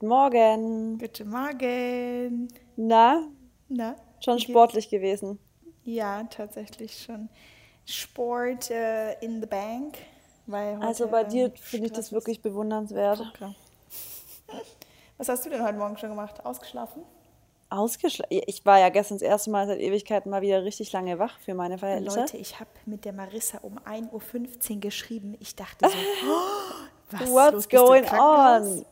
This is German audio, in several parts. Guten Morgen. Guten Morgen. Na? Schon sportlich gewesen? Ja, tatsächlich schon. Sport in the bank. Weil also bei dir finde ich das wirklich bewundernswert. Okay. Was hast du denn heute Morgen schon gemacht? Ausgeschlafen? Ich war ja gestern das erste Mal seit Ewigkeiten mal wieder richtig lange wach für meine Verhältnisse. Leute, ich habe mit der Marissa um 1.15 Uhr geschrieben. Ich dachte so, was what's going on?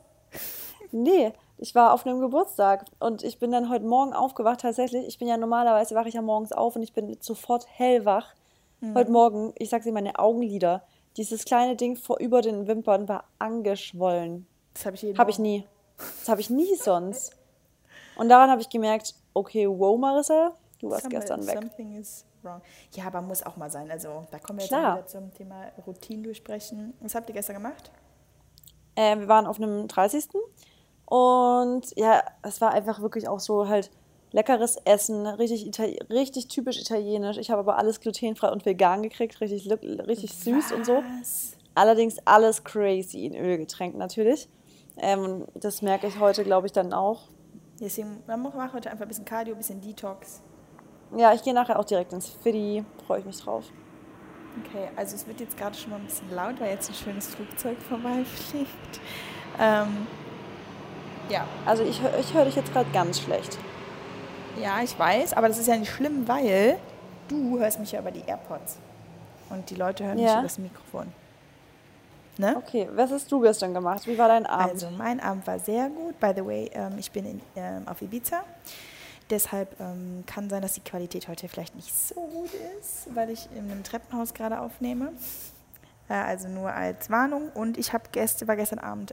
Nee, ich war auf einem Geburtstag und ich bin dann heute Morgen aufgewacht tatsächlich. Ich bin ja normalerweise, wache ich ja morgens auf und ich bin sofort hellwach. Mhm. Heute Morgen, ich sag's dir, meine Augenlider, dieses kleine Ding über den Wimpern war angeschwollen. Das habe ich jeden Morgen. Das habe ich nie sonst. Und daran habe ich gemerkt, okay, wow, Marissa, du warst gestern weg. Something is wrong. Ja, aber muss auch mal sein. Also da kommen wir jetzt wieder zum Thema Routinen durchsprechen. Was habt ihr gestern gemacht? Wir waren auf einem 30. Und ja, es war einfach wirklich auch so halt leckeres Essen, richtig typisch italienisch. Ich habe aber alles glutenfrei und vegan gekriegt, richtig süß und so. Allerdings alles crazy in Öl getränkt natürlich. Das merke ich heute, glaube ich, dann auch. Deswegen, man macht heute einfach ein bisschen Cardio, ein bisschen Detox. Ja, ich gehe nachher auch direkt ins Fiddy, freue ich mich drauf. Okay, also es wird jetzt gerade schon mal ein bisschen laut, weil jetzt ein schönes Flugzeug vorbeifliegt. Ja, also ich höre dich jetzt gerade ganz schlecht. Ja, ich weiß, aber das ist ja nicht schlimm, weil du hörst mich ja über die AirPods und die Leute hören mich über das Mikrofon. Ne? Okay, was hast du gestern gemacht? Wie war dein Abend? Also mein Abend war sehr gut. By the way, ich bin auf Ibiza. Deshalb kann sein, dass die Qualität heute vielleicht nicht so gut ist, weil ich in einem Treppenhaus gerade aufnehme. Also nur als Warnung. Und ich war gestern Abend,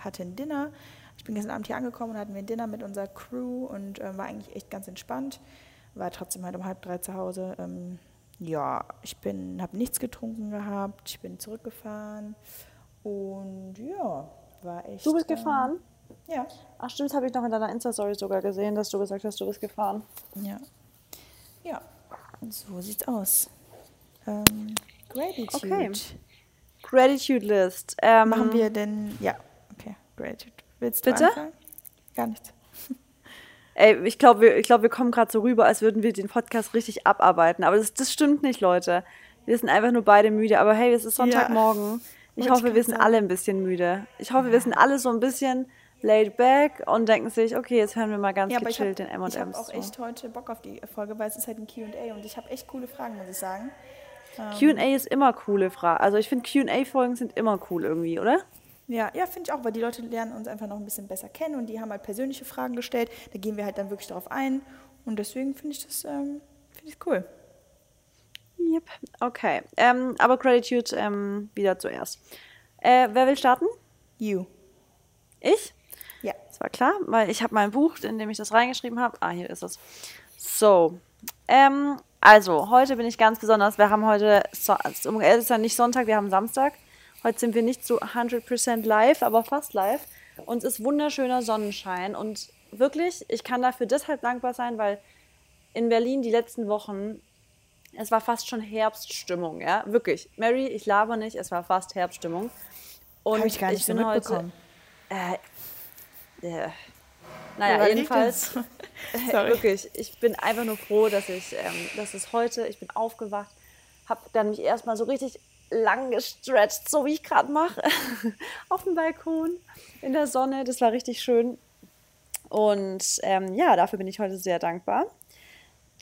hatte ein Dinner. Ich bin gestern Abend hier angekommen und hatten wir ein Dinner mit unserer Crew und war eigentlich echt ganz entspannt. War trotzdem halt um 2:30 zu Hause. Habe nichts getrunken gehabt. Ich bin zurückgefahren und ja, war echt... Du bist gefahren? Ja. Ach stimmt, das habe ich noch in deiner Insta-Story sogar gesehen, dass du gesagt hast, du bist gefahren. Ja. Ja, so sieht's aus. Gratitude. Okay. Gratitude List. Machen wir denn... Ja, okay, Gratitude. Willst du anfangen? Gar nichts. Ey, ich glaube, wir kommen gerade so rüber, als würden wir den Podcast richtig abarbeiten. Aber das stimmt nicht, Leute. Wir sind einfach nur beide müde. Aber hey, es ist Sonntagmorgen. Ich hoffe, wir sind alle ein bisschen müde. Ich hoffe, wir sind alle so ein bisschen laid back und denken sich, okay, jetzt hören wir mal ganz gechillt den M&M's. Ich habe auch echt heute Bock auf die Folge, weil es ist halt ein Q&A und ich habe echt coole Fragen, muss ich sagen. Q&A ist immer coole Frage. Also ich finde, Q&A-Folgen sind immer cool irgendwie, oder? Ja, finde ich auch, weil die Leute lernen uns einfach noch ein bisschen besser kennen und die haben halt persönliche Fragen gestellt, da gehen wir halt dann wirklich darauf ein und deswegen finde ich das find ich cool. Yep, okay. Aber Gratitude wieder zuerst. Wer will starten? You. Ich? Ja. Das war klar, weil ich habe mein Buch, in dem ich das reingeschrieben habe. Ah, hier ist es. So, also, heute bin ich ganz besonders, wir haben heute, es ist ja nicht Sonntag, wir haben Samstag. Heute sind wir nicht so 100% live, aber fast live. Und es ist wunderschöner Sonnenschein. Und wirklich, ich kann dafür deshalb dankbar sein, weil in Berlin die letzten Wochen, es war fast schon Herbststimmung, ja, wirklich. Mary, ich laber nicht, es war fast Herbststimmung. Und hab ich gar nicht so mitbekommen. Naja, jedenfalls, wirklich, ich bin einfach nur froh, dass es heute, ich bin aufgewacht, habe dann mich erstmal so richtig lang gestretcht, so wie ich gerade mache, auf dem Balkon in der Sonne. Das war richtig schön. Und dafür bin ich heute sehr dankbar.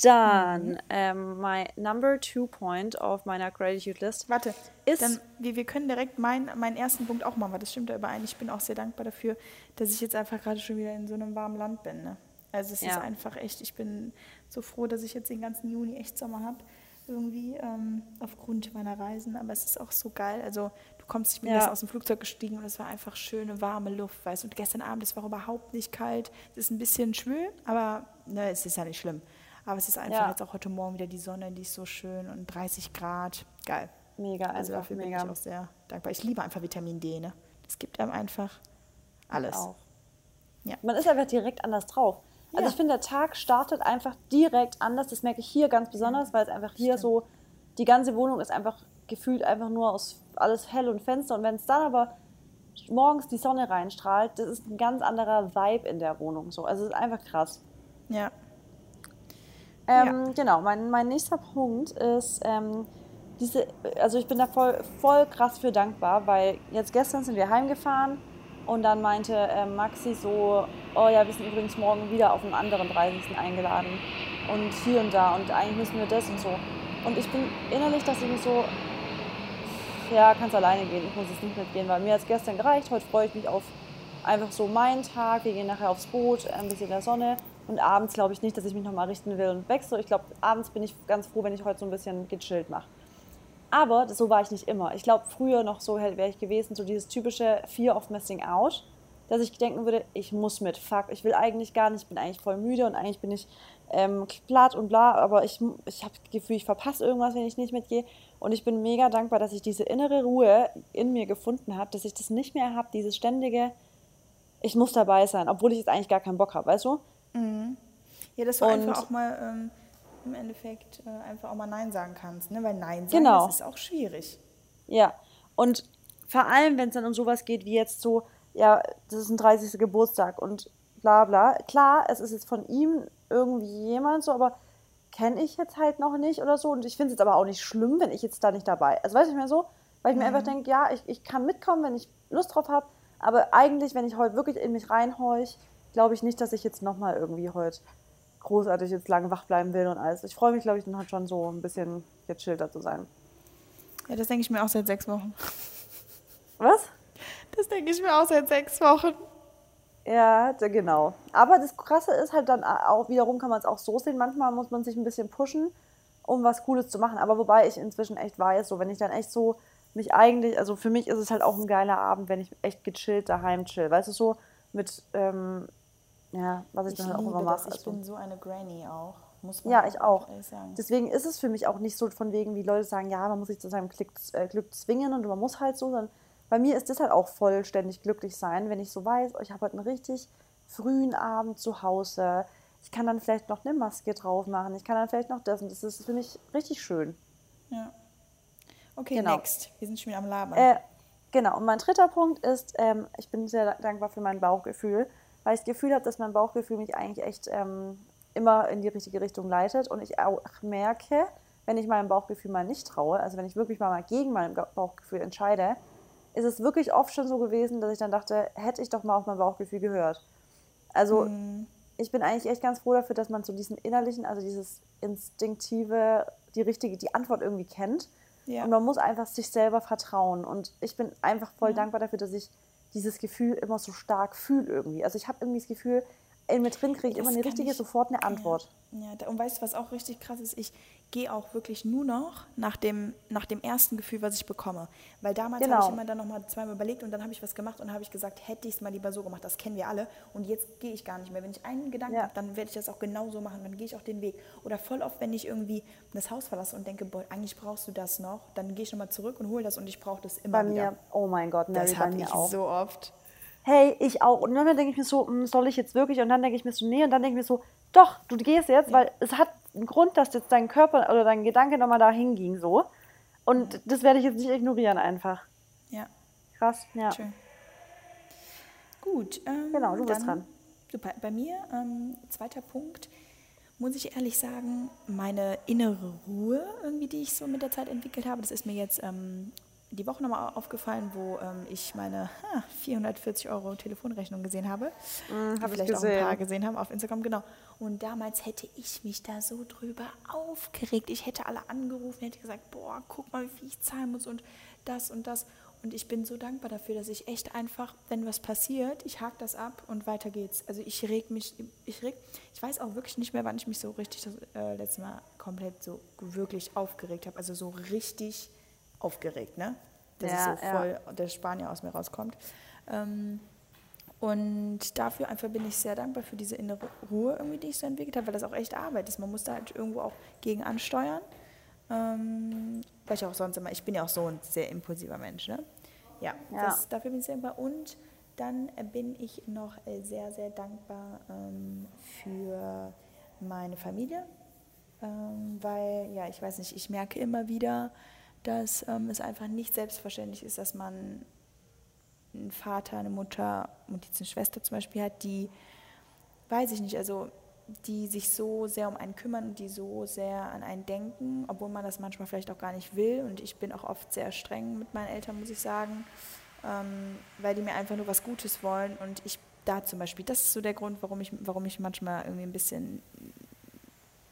Dann mein Number 2 Point auf meiner Gratitude List. Warte, ist dann, wir können direkt meinen ersten Punkt auch machen, weil das stimmt da überein. Ich bin auch sehr dankbar dafür, dass ich jetzt einfach gerade schon wieder in so einem warmen Land bin. Ne? Also es ist einfach echt, ich bin so froh, dass ich jetzt den ganzen Juni echt Sommer habe. Irgendwie aufgrund meiner Reisen, aber es ist auch so geil. Also ich bin gestern aus dem Flugzeug gestiegen und es war einfach schöne, warme Luft, weißt du. Und gestern Abend, es war überhaupt nicht kalt. Es ist ein bisschen schwül, aber es ist ja nicht schlimm. Aber es ist einfach jetzt auch heute Morgen wieder die Sonne, die ist so schön und 30 Grad. Geil. Mega, also dafür bin ich auch sehr dankbar. Ich liebe einfach Vitamin D, ne? Das gibt einem einfach alles. Auch. Ja. Man ist einfach direkt anders drauf. Also ich finde, der Tag startet einfach direkt anders. Das merke ich hier ganz besonders, weil es einfach hier so, die ganze Wohnung ist einfach gefühlt einfach nur aus alles hell und Fenster. Und wenn es dann aber morgens die Sonne reinstrahlt, das ist ein ganz anderer Vibe in der Wohnung. So. Also es ist einfach krass. Ja. Ja. Genau, mein nächster Punkt ist, also ich bin da voll krass für dankbar, weil jetzt gestern sind wir heimgefahren und dann meinte Maxi so, oh ja, wir sind übrigens morgen wieder auf einen anderen 30. eingeladen und hier und da und eigentlich müssen wir das und so. Und ich bin innerlich, dass ich mich so, ja, kannst alleine gehen, ich muss jetzt nicht mitgehen, weil mir hat es gestern gereicht, heute freue ich mich auf einfach so meinen Tag, wir gehen nachher aufs Boot, ein bisschen in der Sonne. Und abends glaube ich nicht, dass ich mich nochmal richten will und wechsle. Ich glaube, abends bin ich ganz froh, wenn ich heute so ein bisschen gechillt mache. Aber so war ich nicht immer. Ich glaube, früher noch so wäre ich gewesen, so dieses typische Fear of Missing Out, dass ich denken würde, ich muss mit, fuck, ich will eigentlich gar nicht, ich bin eigentlich voll müde und eigentlich bin ich platt und bla, aber ich habe das Gefühl, ich verpasse irgendwas, wenn ich nicht mitgehe. Und ich bin mega dankbar, dass ich diese innere Ruhe in mir gefunden habe, dass ich das nicht mehr habe, dieses ständige, ich muss dabei sein, obwohl ich jetzt eigentlich gar keinen Bock habe, weißt du? Mhm. Ja, dass du einfach auch mal im Endeffekt einfach auch mal Nein sagen kannst, ne? Weil Nein sagen, genau, das ist auch schwierig. Ja, und vor allem, wenn es dann um sowas geht wie jetzt so, ja, das ist ein 30. Geburtstag und bla bla. Klar, es ist jetzt von ihm irgendwie jemand so, aber kenne ich jetzt halt noch nicht oder so. Und ich finde es jetzt aber auch nicht schlimm, wenn ich jetzt da nicht dabei, also weiß ich mir so, weil ich mir einfach denke, ja, ich kann mitkommen, wenn ich Lust drauf habe, aber eigentlich, wenn ich heute wirklich in mich reinhorche, glaube ich nicht, dass ich jetzt nochmal irgendwie heute großartig jetzt lange wach bleiben will und alles. Ich freue mich, glaube ich, dann halt schon so ein bisschen gechillter zu sein. Ja, das denke ich mir auch seit 6 Wochen. Was? Das denke ich mir auch seit 6 Wochen. Ja, genau. Aber das Krasse ist halt dann auch, wiederum kann man es auch so sehen, manchmal muss man sich ein bisschen pushen, um was Cooles zu machen. Aber wobei ich inzwischen echt weiß, so wenn ich dann echt so mich eigentlich, also für mich ist es halt auch ein geiler Abend, wenn ich echt gechillt daheim chill. Weißt du, so mit, ja, was ich dann auch immer mache. Ich bin so eine Granny auch. Muss man ja, ich auch. Sagen. Deswegen ist es für mich auch nicht so von wegen, wie Leute sagen, ja, man muss sich zu seinem Glück zwingen und man muss halt so, sondern bei mir ist das halt auch vollständig glücklich sein, wenn ich so weiß, ich habe heute einen richtig frühen Abend zu Hause, ich kann dann vielleicht noch eine Maske drauf machen, ich kann dann vielleicht noch das und das ist für mich richtig schön. Ja. Okay, genau. Next. Wir sind schon wieder am Labern. Genau, und mein dritter Punkt ist, ich bin sehr dankbar für mein Bauchgefühl, weil ich das Gefühl habe, dass mein Bauchgefühl mich eigentlich echt immer in die richtige Richtung leitet. Und ich auch merke, wenn ich meinem Bauchgefühl mal nicht traue, also wenn ich wirklich mal gegen mein Bauchgefühl entscheide, ist es wirklich oft schon so gewesen, dass ich dann dachte, hätte ich doch mal auf mein Bauchgefühl gehört. Also ich bin eigentlich echt ganz froh dafür, dass man so diesen innerlichen, also dieses instinktive, die Antwort irgendwie kennt. Ja. Und man muss einfach sich selber vertrauen. Und ich bin einfach voll dankbar dafür, dass ich dieses Gefühl immer so stark fühle irgendwie. Also ich habe irgendwie das Gefühl, in mir drin kriege ich immer eine richtige, sofort eine Antwort. Ja, und weißt du, was auch richtig krass ist? Ich gehe auch wirklich nur noch nach dem ersten Gefühl, was ich bekomme. Weil damals habe ich immer dann nochmal zweimal überlegt und dann habe ich was gemacht und habe ich gesagt, hätte ich es mal lieber so gemacht, das kennen wir alle. Und jetzt gehe ich gar nicht mehr. Wenn ich einen Gedanken habe, dann werde ich das auch genau so machen, dann gehe ich auch den Weg. Oder voll oft, wenn ich irgendwie das Haus verlasse und denke, boah, eigentlich brauchst du das noch, dann gehe ich nochmal zurück und hole das und ich brauche das immer bei wieder. Bei mir, oh mein Gott, Mary, das habe ich auch so oft. Hey, ich auch. Und dann denke ich mir so, soll ich jetzt wirklich? Und dann denke ich mir so, nee. Und dann denke ich mir so, doch, du gehst jetzt, weil es hat einen Grund, dass jetzt dein Körper oder dein Gedanke nochmal da hinging, so. Und das werde ich jetzt nicht ignorieren einfach. Ja. Krass, ja. Schön. Gut. Genau, du bist dran. Super. Bei mir, zweiter Punkt, muss ich ehrlich sagen, meine innere Ruhe, irgendwie, die ich so mit der Zeit entwickelt habe, das ist mir jetzt die Woche nochmal aufgefallen, wo ich meine 440 € Telefonrechnung gesehen habe. Habe vielleicht ich gesehen. Auch ein paar gesehen haben auf Instagram, genau. Und damals hätte ich mich da so drüber aufgeregt. Ich hätte alle angerufen, hätte gesagt, boah, guck mal, wie viel ich zahlen muss und das und das. Und ich bin so dankbar dafür, dass ich echt einfach, wenn was passiert, ich hake das ab und weiter geht's. Also ich weiß auch wirklich nicht mehr, wann ich mich so richtig das letzte Mal komplett so wirklich aufgeregt habe. Also so richtig aufgeregt, ne? Dass es so voll der Spanier aus mir rauskommt. Und dafür einfach bin ich sehr dankbar für diese innere Ruhe, irgendwie, die ich so entwickelt habe, weil das auch echt Arbeit ist. Man muss da halt irgendwo auch gegen ansteuern. Weil ich auch sonst immer, ich bin ja auch so ein sehr impulsiver Mensch, ne? Ja. Dafür bin ich sehr dankbar. Und dann bin ich noch sehr, sehr dankbar für meine Familie. Weil, ja, ich weiß nicht, ich merke immer wieder, dass es einfach nicht selbstverständlich ist, dass man einen Vater, eine Mutter und jetzt eine Schwester zum Beispiel hat, die, weiß ich nicht, also die sich so sehr um einen kümmern und die so sehr an einen denken, obwohl man das manchmal vielleicht auch gar nicht will. Und ich bin auch oft sehr streng mit meinen Eltern, muss ich sagen, weil die mir einfach nur was Gutes wollen. Und ich da zum Beispiel, das ist so der Grund, warum ich manchmal irgendwie ein bisschen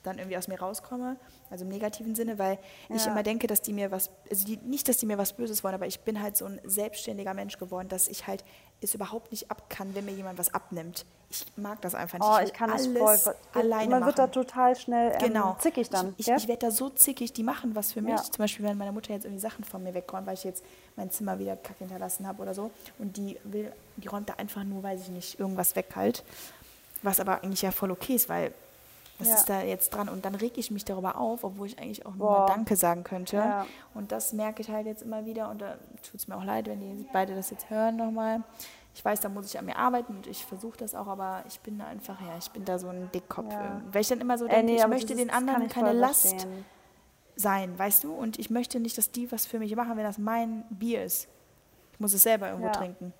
dann irgendwie aus mir rauskomme, also im negativen Sinne, weil ich immer denke, dass die mir was, also die, nicht, dass die mir was Böses wollen, aber ich bin halt so ein selbstständiger Mensch geworden, dass ich halt es überhaupt nicht ab kann, wenn mir jemand was abnabnimmt. Ich mag das einfach nicht. Ich kann alles das voll, alleine man machen. Man wird da total schnell zickig dann. Ich werde da so zickig, die machen was für mich. Zum Beispiel, wenn meine Mutter jetzt irgendwie Sachen von mir wegräumt, weil ich jetzt mein Zimmer wieder kacke hinterlassen habe oder so und die räumt da einfach nur, weiß ich nicht, irgendwas weg halt. Was aber eigentlich ja voll okay ist, weil was ist da jetzt dran? Und dann reg ich mich darüber auf, obwohl ich eigentlich auch nur mal Danke sagen könnte. Ja. Und das merke ich halt jetzt immer wieder. Und da tut es mir auch leid, wenn die beide das jetzt hören nochmal. Ich weiß, da muss ich an mir arbeiten und ich versuche das auch, aber ich bin da einfach, ich bin da so ein Dickkopf. Ja. Weil ich dann immer so denke, ich möchte den anderen keine Last sein, weißt du? Und ich möchte nicht, dass die was für mich machen, wenn das mein Bier ist. Ich muss es selber irgendwo trinken.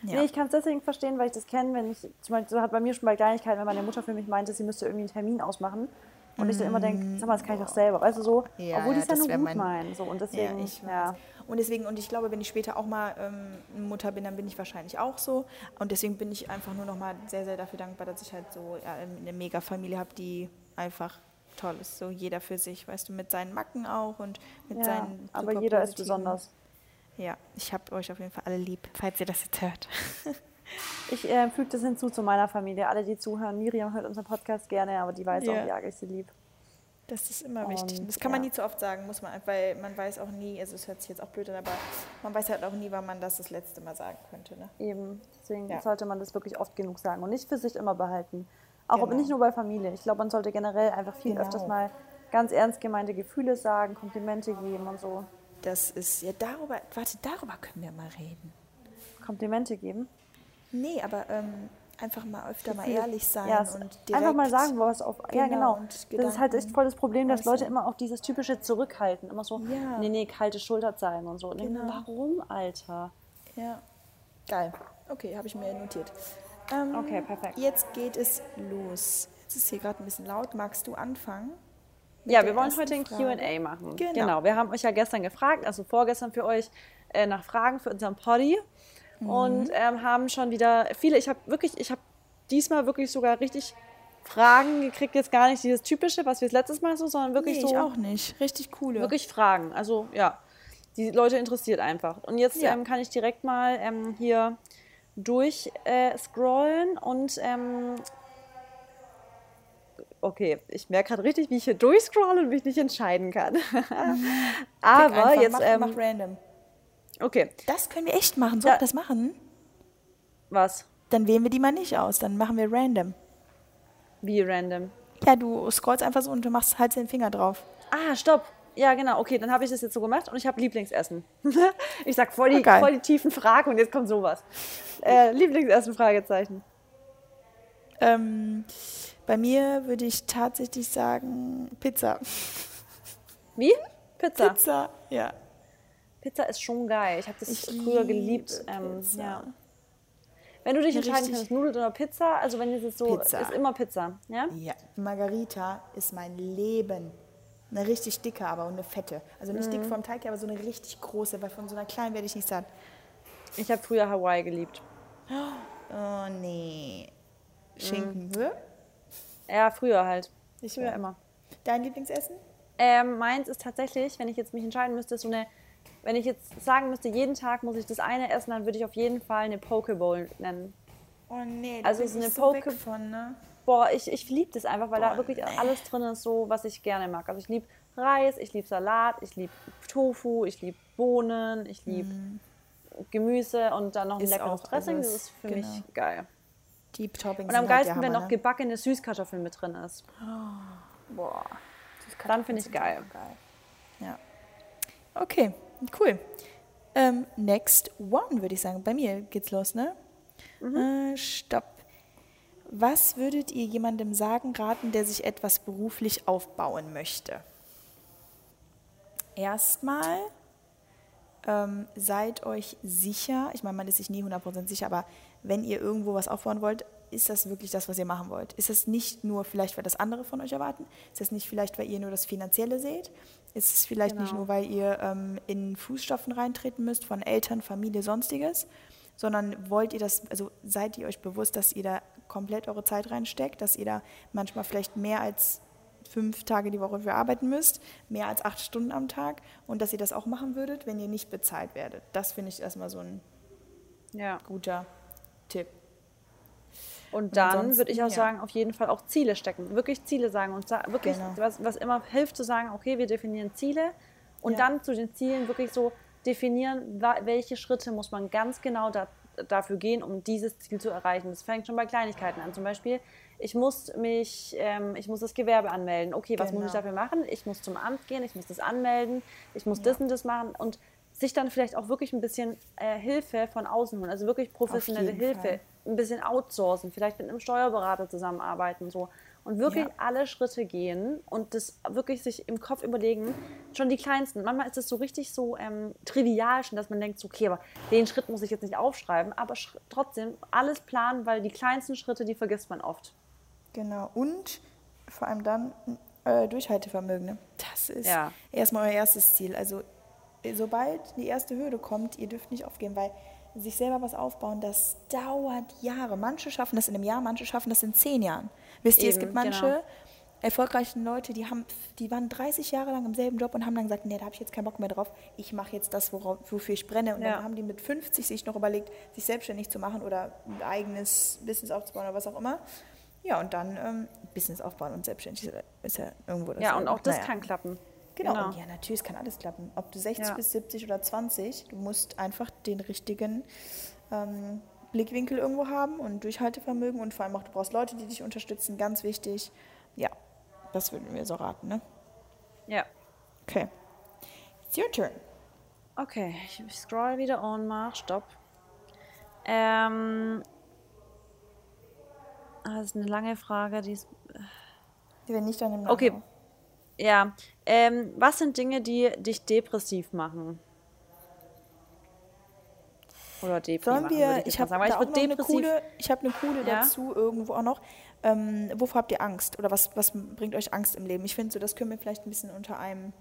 Nee, ich kann es deswegen verstehen, weil ich das kenne, wenn ich, zum Beispiel, so hat bei mir schon bei Kleinigkeiten, wenn meine Mutter für mich meinte, sie müsste irgendwie einen Termin ausmachen und ich dann immer denke, sag mal, das kann ich doch selber, weißt du, so, obwohl die es ja nur gut meinen, so, und deswegen, und ich glaube, wenn ich später auch mal Mutter bin, dann bin ich wahrscheinlich auch so und deswegen bin ich einfach nur noch mal sehr, sehr dafür dankbar, dass ich halt so eine Mega-Familie habe, die einfach toll ist, so jeder für sich, weißt du, mit seinen Macken auch und mit seinen aber jeder ist besonders. Ja, ich habe euch auf jeden Fall alle lieb, falls ihr das jetzt hört. Ich füge das hinzu zu meiner Familie. Alle, die zuhören, Miriam hört unseren Podcast gerne, aber die weiß auch, ja, ich sie lieb. Das ist immer wichtig. Das kann man nie zu oft sagen, muss man, weil man weiß auch nie, also es hört sich jetzt auch blöd an, aber man weiß halt auch nie, wann man das letzte Mal sagen könnte. Ne? Eben, deswegen sollte man das wirklich oft genug sagen und nicht für sich immer behalten. Auch nicht nur bei Familie. Ich glaube, man sollte generell einfach viel öfters mal ganz ernst gemeinte Gefühle sagen, Komplimente geben und so. Das ist, darüber können wir mal reden. Komplimente geben? Nee, aber einfach mal öfter mal ehrlich sein und direkt. Einfach mal sagen, was auf, das ist halt echt voll das Problem, dass Leute immer auch dieses typische Zurückhalten, immer so, kalte Schulter zeigen und so. Genau. Warum, Alter? Ja, geil. Okay, habe ich mir notiert. Okay, perfekt. Jetzt geht es los. Jetzt ist hier gerade ein bisschen laut. Magst du anfangen? Ja, wir wollen heute ein Q&A machen. Genau. Wir haben euch ja gestern gefragt, also vorgestern für euch, nach Fragen für unseren Poddy und haben schon wieder viele, ich habe diesmal wirklich sogar richtig Fragen gekriegt, jetzt gar nicht dieses Typische, was wir das letztes Mal so, sondern wirklich so. Ich auch nicht, richtig coole. Wirklich Fragen, also die Leute interessiert einfach. Und jetzt kann ich direkt mal hier durchscrollen und okay, ich merke gerade richtig, wie ich hier durchscrolle und mich nicht entscheiden kann. Aber jetzt... Mach random. Okay. Das können wir echt machen. Sollen wir das machen? Was? Dann wählen wir die mal nicht aus. Dann machen wir random. Wie random? Ja, du scrollst einfach so und du machst halt den Finger drauf. Ah, stopp. Ja, genau. Okay, dann habe ich das jetzt so gemacht und ich habe Lieblingsessen. Ich sag voll die tiefen Fragen und jetzt kommt sowas. Lieblingsessen, Fragezeichen. Bei mir würde ich tatsächlich sagen Pizza. Wie? Pizza? Pizza, ja. Pizza ist schon geil. Ich habe das früher geliebt. Wenn du dich entscheiden kannst, Nudeln oder Pizza, also wenn es jetzt so Pizza. Ist immer Pizza, ja? Ja, Margarita ist mein Leben. Eine richtig dicke aber und eine fette. Also nicht dick vom Teig, aber so eine richtig große, weil von so einer kleinen werde ich nicht satt. Ich habe früher Hawaii geliebt. Oh, nee. Schinken, ja, früher halt. Ich früher immer. Dein Lieblingsessen? Meins ist tatsächlich, wenn ich jetzt mich entscheiden müsste, so eine, wenn ich jetzt sagen müsste, jeden Tag muss ich das eine essen, dann würde ich auf jeden Fall eine Poke Bowl nennen. Oh nee, da also bin so eine Poke so weg von, ne? Boah, ich liebe das einfach, weil da wirklich alles drin ist, so was ich gerne mag. Also ich liebe Reis, ich liebe Salat, ich liebe Tofu, ich liebe Bohnen, ich liebe Gemüse und dann noch ein leckeres Dressing. Das ist für mich geil. Und am geilsten, halt wenn noch gebackene Süßkartoffeln mit drin ist. Oh, boah. Dann finde ich geil. Ja. Okay, cool. Next one, würde ich sagen. Bei mir geht's los, ne? Stopp. Was würdet ihr jemandem sagen, raten, der sich etwas beruflich aufbauen möchte? Erstmal seid euch sicher, ich meine, man ist sich nie 100% sicher, aber wenn ihr irgendwo was aufbauen wollt, ist das wirklich das, was ihr machen wollt? Ist das nicht nur vielleicht, weil das andere von euch erwarten? Ist das nicht vielleicht, weil ihr nur das Finanzielle seht? Ist es vielleicht nicht nur, weil ihr in Fußstapfen reintreten müsst von Eltern, Familie, Sonstiges? Sondern wollt ihr das, also seid ihr euch bewusst, dass ihr da komplett eure Zeit reinsteckt, dass ihr da manchmal vielleicht mehr als 5 Tage die Woche für arbeiten müsst, mehr als 8 Stunden am Tag und dass ihr das auch machen würdet, wenn ihr nicht bezahlt werdet. Das finde ich erstmal so ein guter Tipp. Und dann würde ich auch sagen, auf jeden Fall auch Ziele stecken. Wirklich Ziele sagen und wirklich, was immer hilft zu sagen, okay, wir definieren Ziele und dann zu den Zielen wirklich so definieren, welche Schritte muss man ganz genau dafür gehen, um dieses Ziel zu erreichen. Das fängt schon bei Kleinigkeiten an. Zum Beispiel, ich muss das Gewerbe anmelden. Okay, was muss ich dafür machen? Ich muss zum Amt gehen, ich muss das anmelden, ich muss das und das machen und sich dann vielleicht auch wirklich ein bisschen Hilfe von außen holen, also wirklich professionelle Hilfe, ein bisschen outsourcen, vielleicht mit einem Steuerberater zusammenarbeiten so und wirklich alle Schritte gehen und das wirklich sich im Kopf überlegen, schon die kleinsten. Manchmal ist das so richtig so trivial schon, dass man denkt, so, okay, aber den Schritt muss ich jetzt nicht aufschreiben, aber trotzdem alles planen, weil die kleinsten Schritte, die vergisst man oft. Genau, und vor allem dann Durchhaltevermögen, ne? Das ist erstmal euer erstes Ziel, also sobald die erste Hürde kommt, ihr dürft nicht aufgeben, weil sich selber was aufbauen, das dauert Jahre. Manche schaffen das in einem Jahr, manche schaffen das in 10 Jahren. Wisst ihr, es gibt manche erfolgreichen Leute, die waren 30 Jahre lang im selben Job und haben dann gesagt, nee, da habe ich jetzt keinen Bock mehr drauf, ich mache jetzt das, wofür ich brenne. Und dann haben die mit 50 sich noch überlegt, sich selbstständig zu machen oder ein eigenes Business aufzubauen oder was auch immer. Ja, und dann Business aufbauen und selbstständig ist ja irgendwo das. Ja, und auch das kann klappen. Genau. Und ja, natürlich kann alles klappen. Ob du 60 bis 70 oder 20, du musst einfach den richtigen Blickwinkel irgendwo haben und Durchhaltevermögen und vor allem auch, du brauchst Leute, die dich unterstützen, ganz wichtig. Ja, das würden wir so raten, ne? Ja. Okay. It's your turn. Okay, ich scroll wieder und mach Stopp. Das ist eine lange Frage, die ist... Wenn nicht, dann im Nachhinein. Okay. Ja, was sind Dinge, die dich depressiv machen? Oder depressiv machen, ich habe eine coole dazu irgendwo auch noch. Wovor habt ihr Angst? Oder was bringt euch Angst im Leben? Ich finde, so das können wir vielleicht ein bisschen unter einem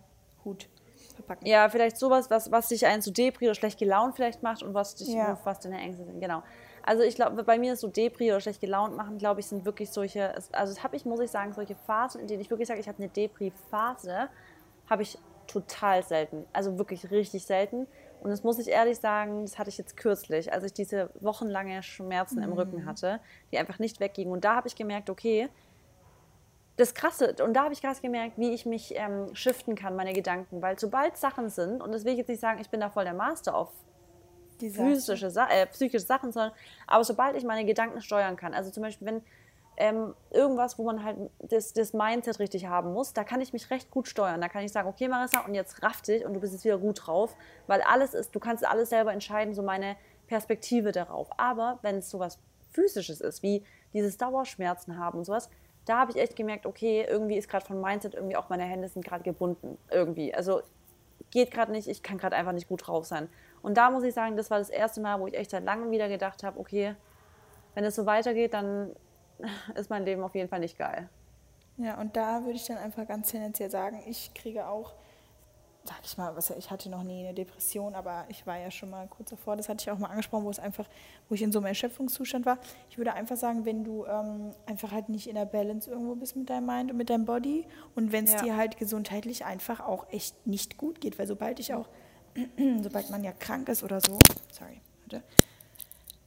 Hut verpacken. Ja, vielleicht sowas, was dich einen so Depri oder schlecht gelaunt vielleicht macht und was dich was deine Ängste sind, genau. Also ich glaube, bei mir ist so Depri oder schlecht gelaunt machen, glaube ich, sind wirklich solche, also das habe ich, muss ich sagen, solche Phasen, in denen ich wirklich sage, ich habe eine Depri-Phase, habe ich total selten, also wirklich richtig selten. Und das muss ich ehrlich sagen, das hatte ich jetzt kürzlich, als ich diese wochenlange Schmerzen im Rücken hatte, die einfach nicht weggingen. Und da habe ich gemerkt, okay, das Krasse, und da habe ich krass gemerkt, wie ich mich shiften kann, meine Gedanken, weil sobald Sachen sind, und das will ich jetzt nicht sagen, ich bin da voll der Master auf psychische Sachen, sondern aber sobald ich meine Gedanken steuern kann, also zum Beispiel, wenn irgendwas, wo man halt das Mindset richtig haben muss, da kann ich mich recht gut steuern, da kann ich sagen, okay Marissa, und jetzt raff dich und du bist jetzt wieder gut drauf, weil alles ist, du kannst alles selber entscheiden, so meine Perspektive darauf, aber wenn es sowas Physisches ist, wie dieses Dauerschmerzen haben und sowas, da habe ich echt gemerkt, okay, irgendwie ist gerade von Mindset irgendwie auch meine Hände sind gerade gebunden, irgendwie, also geht gerade nicht, ich kann gerade einfach nicht gut drauf sein. Und da muss ich sagen, das war das erste Mal, wo ich echt seit langem wieder gedacht habe, okay, wenn es so weitergeht, dann ist mein Leben auf jeden Fall nicht geil. Ja, und da würde ich dann einfach ganz tendenziell sagen, ich kriege auch, sag ich mal, ich hatte noch nie eine Depression, aber ich war ja schon mal kurz davor, das hatte ich auch mal angesprochen, wo ich in so einem Erschöpfungszustand war. Ich würde einfach sagen, wenn du einfach halt nicht in der Balance irgendwo bist mit deinem Mind und mit deinem Body und wenn es dir halt gesundheitlich einfach auch echt nicht gut geht, weil sobald man ja krank ist oder so,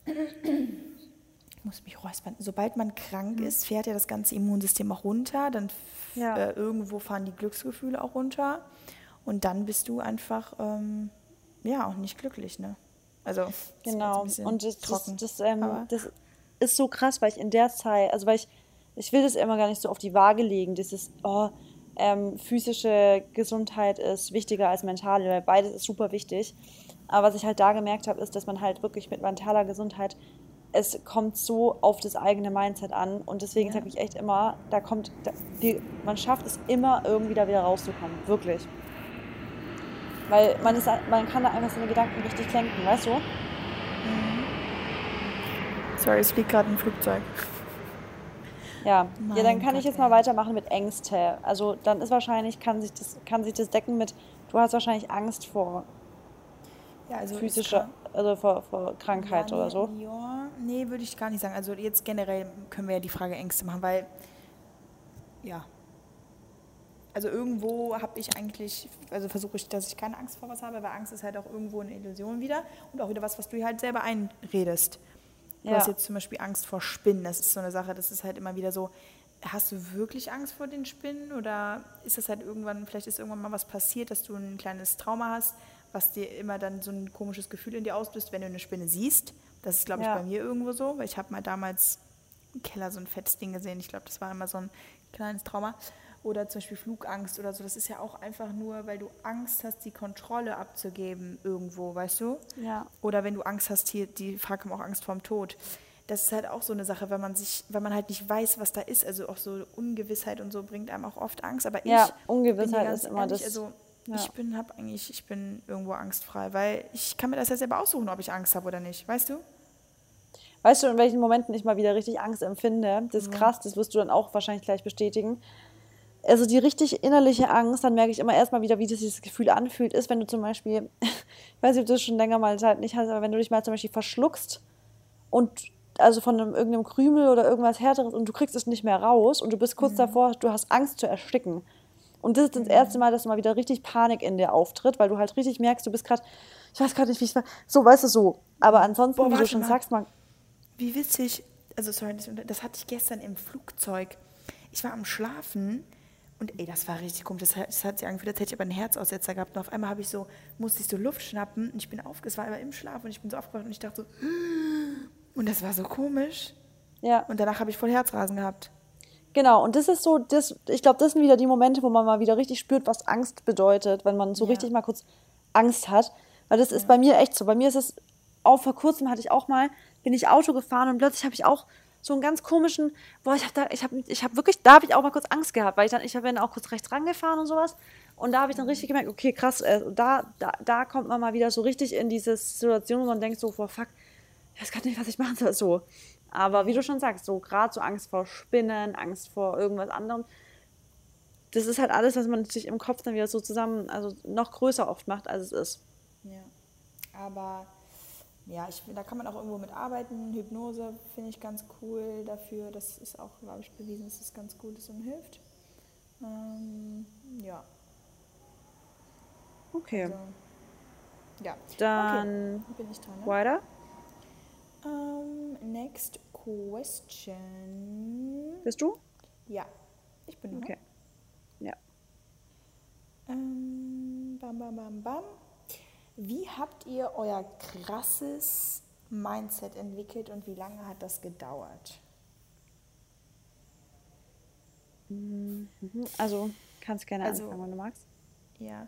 ich muss mich räuspern. Sobald man krank ist, fährt ja das ganze Immunsystem auch runter, dann irgendwo fahren die Glücksgefühle auch runter. Und dann bist du einfach, auch nicht glücklich, ne? Also, genau. Und das ist so krass, weil ich in der Zeit, also weil ich will das immer gar nicht so auf die Waage legen, dieses, physische Gesundheit ist wichtiger als mentale, weil beides ist super wichtig. Aber was ich halt da gemerkt habe, ist, dass man halt wirklich mit mentaler Gesundheit, es kommt so auf das eigene Mindset an und deswegen sage ich echt immer, man schafft es immer irgendwie da wieder rauszukommen, wirklich. Weil man kann da einfach seine Gedanken richtig lenken, weißt du? Sorry, es fliegt gerade ein Flugzeug. Ja, ja, dann kann ich jetzt mal weitermachen mit Ängste. Also dann ist wahrscheinlich, kann sich das decken mit, du hast wahrscheinlich Angst vor physischer, also vor Krankheit oder so. Ja, nee, würde ich gar nicht sagen. Also jetzt generell können wir ja die Frage Ängste machen, weil, ja. Also irgendwo habe ich eigentlich, also versuche ich, dass ich keine Angst vor was habe, weil Angst ist halt auch irgendwo eine Illusion wieder und auch wieder was du halt selber einredest. Du hast jetzt zum Beispiel Angst vor Spinnen, das ist so eine Sache, das ist halt immer wieder so, hast du wirklich Angst vor den Spinnen oder ist das halt irgendwann, vielleicht ist irgendwann mal was passiert, dass du ein kleines Trauma hast, was dir immer dann so ein komisches Gefühl in dir auslöst, wenn du eine Spinne siehst. Das ist, glaube ich, bei mir irgendwo so, weil ich habe mal damals im Keller so ein fettes Ding gesehen, ich glaube, das war immer so ein kleines Trauma. Oder zum Beispiel Flugangst oder so, das ist ja auch einfach nur, weil du Angst hast, die Kontrolle abzugeben irgendwo, weißt du? Ja. Oder wenn du Angst hast, hier, die Frage kommt auch Angst vorm Tod. Das ist halt auch so eine Sache, weil man halt nicht weiß, was da ist, also auch so Ungewissheit und so bringt einem auch oft Angst, aber Ungewissheit ist immer das. Also ich bin irgendwo angstfrei, weil ich kann mir das ja selber aussuchen, ob ich Angst habe oder nicht, weißt du? Weißt du, in welchen Momenten ich mal wieder richtig Angst empfinde? Das ist krass, das wirst du dann auch wahrscheinlich gleich bestätigen. Also die richtig innerliche Angst, dann merke ich immer erstmal wieder, wie das dieses Gefühl anfühlt, ist, wenn du zum Beispiel, ich weiß nicht, ob du das schon länger mal Zeit nicht hast, aber wenn du dich mal zum Beispiel verschluckst und also von irgendeinem Krümel oder irgendwas Härteres und du kriegst es nicht mehr raus und du bist kurz davor, du hast Angst zu ersticken. Und das ist das erste Mal, dass mal wieder richtig Panik in dir auftritt, weil du halt richtig merkst, du bist gerade, ich weiß gerade nicht, wie es war, so, weißt du, so. Aber ansonsten, wie du schon sagst, man... Wie witzig, also sorry, das hatte ich gestern im Flugzeug. Ich war am Schlafen... Und das war richtig komisch, das hat sich angefühlt, als hätte ich aber einen Herzaussetzer gehabt. Und auf einmal musste ich so Luft schnappen und ich bin aufgewacht, es war aber im Schlaf und ich bin so aufgewacht und ich dachte so, und das war so komisch. Ja. Und danach habe ich voll Herzrasen gehabt. Genau, und das ist so, ich glaube, das sind wieder die Momente, wo man mal wieder richtig spürt, was Angst bedeutet, wenn man so richtig mal kurz Angst hat. Weil das ist bei mir echt so, bei mir ist es, auch vor kurzem hatte ich auch mal, bin ich Auto gefahren und plötzlich habe ich auch so einen ganz komischen, da habe ich auch mal kurz Angst gehabt, weil ich bin auch kurz rechts rangefahren und sowas und da habe ich dann richtig gemerkt, okay, krass, da kommt man mal wieder so richtig in diese Situation, wo man denkt so, boah, fuck, ich weiß gar nicht, was ich machen soll, so. Aber wie du schon sagst, so gerade so Angst vor Spinnen, Angst vor irgendwas anderem, das ist halt alles, was man sich im Kopf dann wieder so zusammen, also noch größer oft macht, als es ist. Ja, aber... Ja, da kann man auch irgendwo mit arbeiten. Hypnose finde ich ganz cool dafür. Das ist auch, glaube ich, bewiesen, dass es ganz gut ist und hilft. Ja. Okay. Also, ja. Dann okay, bin ich dran. Ne? Weiter. Next question. Bist du? Ja, ich bin dran. Okay. Ja. Bam, bam, bam, bam. Wie habt ihr euer krasses Mindset entwickelt und wie lange hat das gedauert? Also, kannst gerne anfangen, wenn du magst. Ja.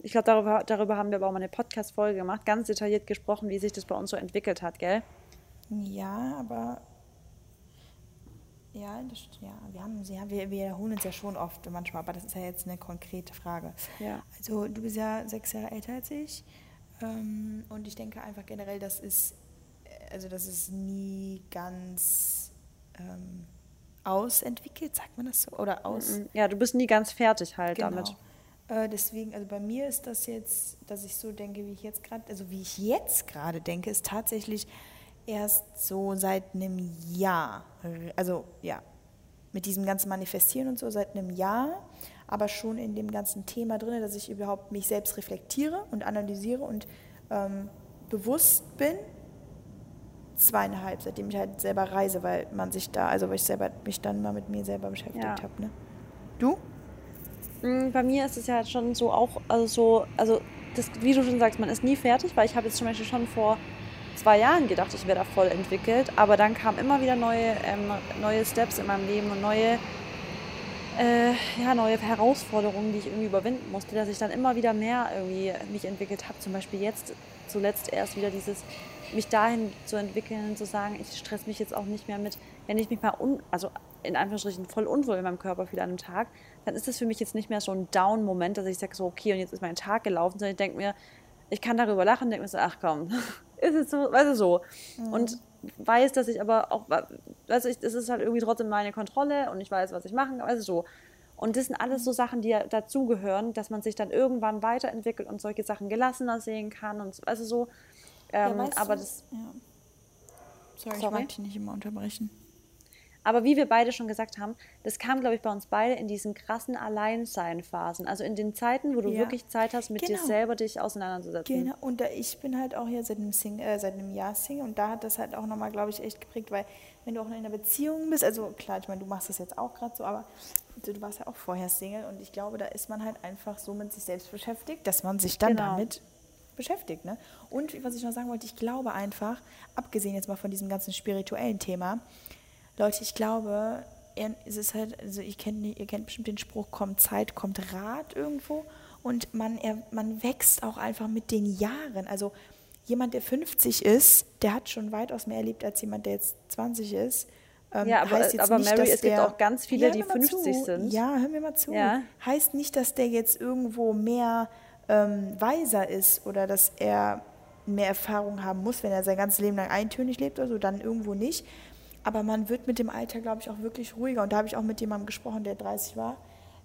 Ich glaube, darüber haben wir aber auch mal eine Podcast-Folge gemacht, ganz detailliert gesprochen, wie sich das bei uns so entwickelt hat, gell? Ja, aber... wir wiederholen uns ja schon oft manchmal, aber das ist ja jetzt eine konkrete Frage. Ja. Also du bist ja 6 Jahre älter als ich und ich denke einfach generell, das ist nie ganz ausentwickelt, sagt man das so? Oder aus? Ja, du bist nie ganz fertig halt damit. Deswegen, also bei mir ist das jetzt, dass ich so denke, wie ich jetzt gerade denke, ist tatsächlich... Erst so seit einem Jahr, also ja, mit diesem ganzen Manifestieren und so seit einem Jahr, aber schon in dem ganzen Thema drin, dass ich überhaupt mich selbst reflektiere und analysiere und bewusst bin, 2,5, seitdem ich halt selber reise, weil ich selber mich dann mal mit mir selber beschäftigt habe, ne? Du? Bei mir ist es ja schon so auch, das, wie du schon sagst, man ist nie fertig, weil ich habe jetzt zum Beispiel schon vor 2 Jahren gedacht, ich wäre da voll entwickelt, aber dann kamen immer wieder neue Steps in meinem Leben und neue Herausforderungen, die ich irgendwie überwinden musste, dass ich dann immer wieder mehr irgendwie mich entwickelt habe. Zum Beispiel jetzt zuletzt erst wieder dieses, mich dahin zu entwickeln, zu sagen, ich stress mich jetzt auch nicht mehr mit, wenn ich mich mal in Anführungsstrichen voll unwohl in meinem Körper fühle an einem Tag, dann ist das für mich jetzt nicht mehr so ein Down-Moment, dass ich sage so, okay, und jetzt ist mein Tag gelaufen, sondern ich denke mir, ich kann darüber lachen und denke mir so, ach komm, ist es so, weißt du, so. Mhm. Und weiß, dass ich aber auch, weißt du, es ist halt irgendwie trotzdem meine Kontrolle und ich weiß, was ich machen kann, weißt du, so. Und das sind alles so Sachen, die ja dazugehören, dass man sich dann irgendwann weiterentwickelt und solche Sachen gelassener sehen kann und also so. Aber das... Ja. Sorry, ich mag dich nicht immer unterbrechen. Aber wie wir beide schon gesagt haben, das kam, glaube ich, bei uns beide in diesen krassen Alleinsein-Phasen. Also in den Zeiten, wo du wirklich Zeit hast, mit dir selber dich auseinanderzusetzen. Genau, und ich bin halt auch hier seit einem Jahr Single und da hat das halt auch nochmal, glaube ich, echt geprägt, weil wenn du auch in einer Beziehung bist, also klar, ich meine, du machst das jetzt auch gerade so, aber du warst ja auch vorher Single und ich glaube, da ist man halt einfach so mit sich selbst beschäftigt, dass man sich dann damit beschäftigt, ne? Und was ich noch sagen wollte, ich glaube einfach, abgesehen jetzt mal von diesem ganzen spirituellen Thema, Leute, ich glaube, es ist halt, also ihr kennt bestimmt den Spruch, kommt Zeit, kommt Rat irgendwo. Und man wächst auch einfach mit den Jahren. Also jemand, der 50 ist, der hat schon weitaus mehr erlebt als jemand, der jetzt 20 ist. Ja, aber, heißt jetzt aber nicht, Mary, es gibt auch ganz viele, die 50 sind. Ja, hör mir mal zu. Ja. Heißt nicht, dass der jetzt irgendwo mehr weiser ist oder dass er mehr Erfahrung haben muss, wenn er sein ganzes Leben lang eintönig lebt oder so, dann irgendwo nicht. Aber man wird mit dem Alter, glaube ich, auch wirklich ruhiger. Und da habe ich auch mit jemandem gesprochen, der 30 war.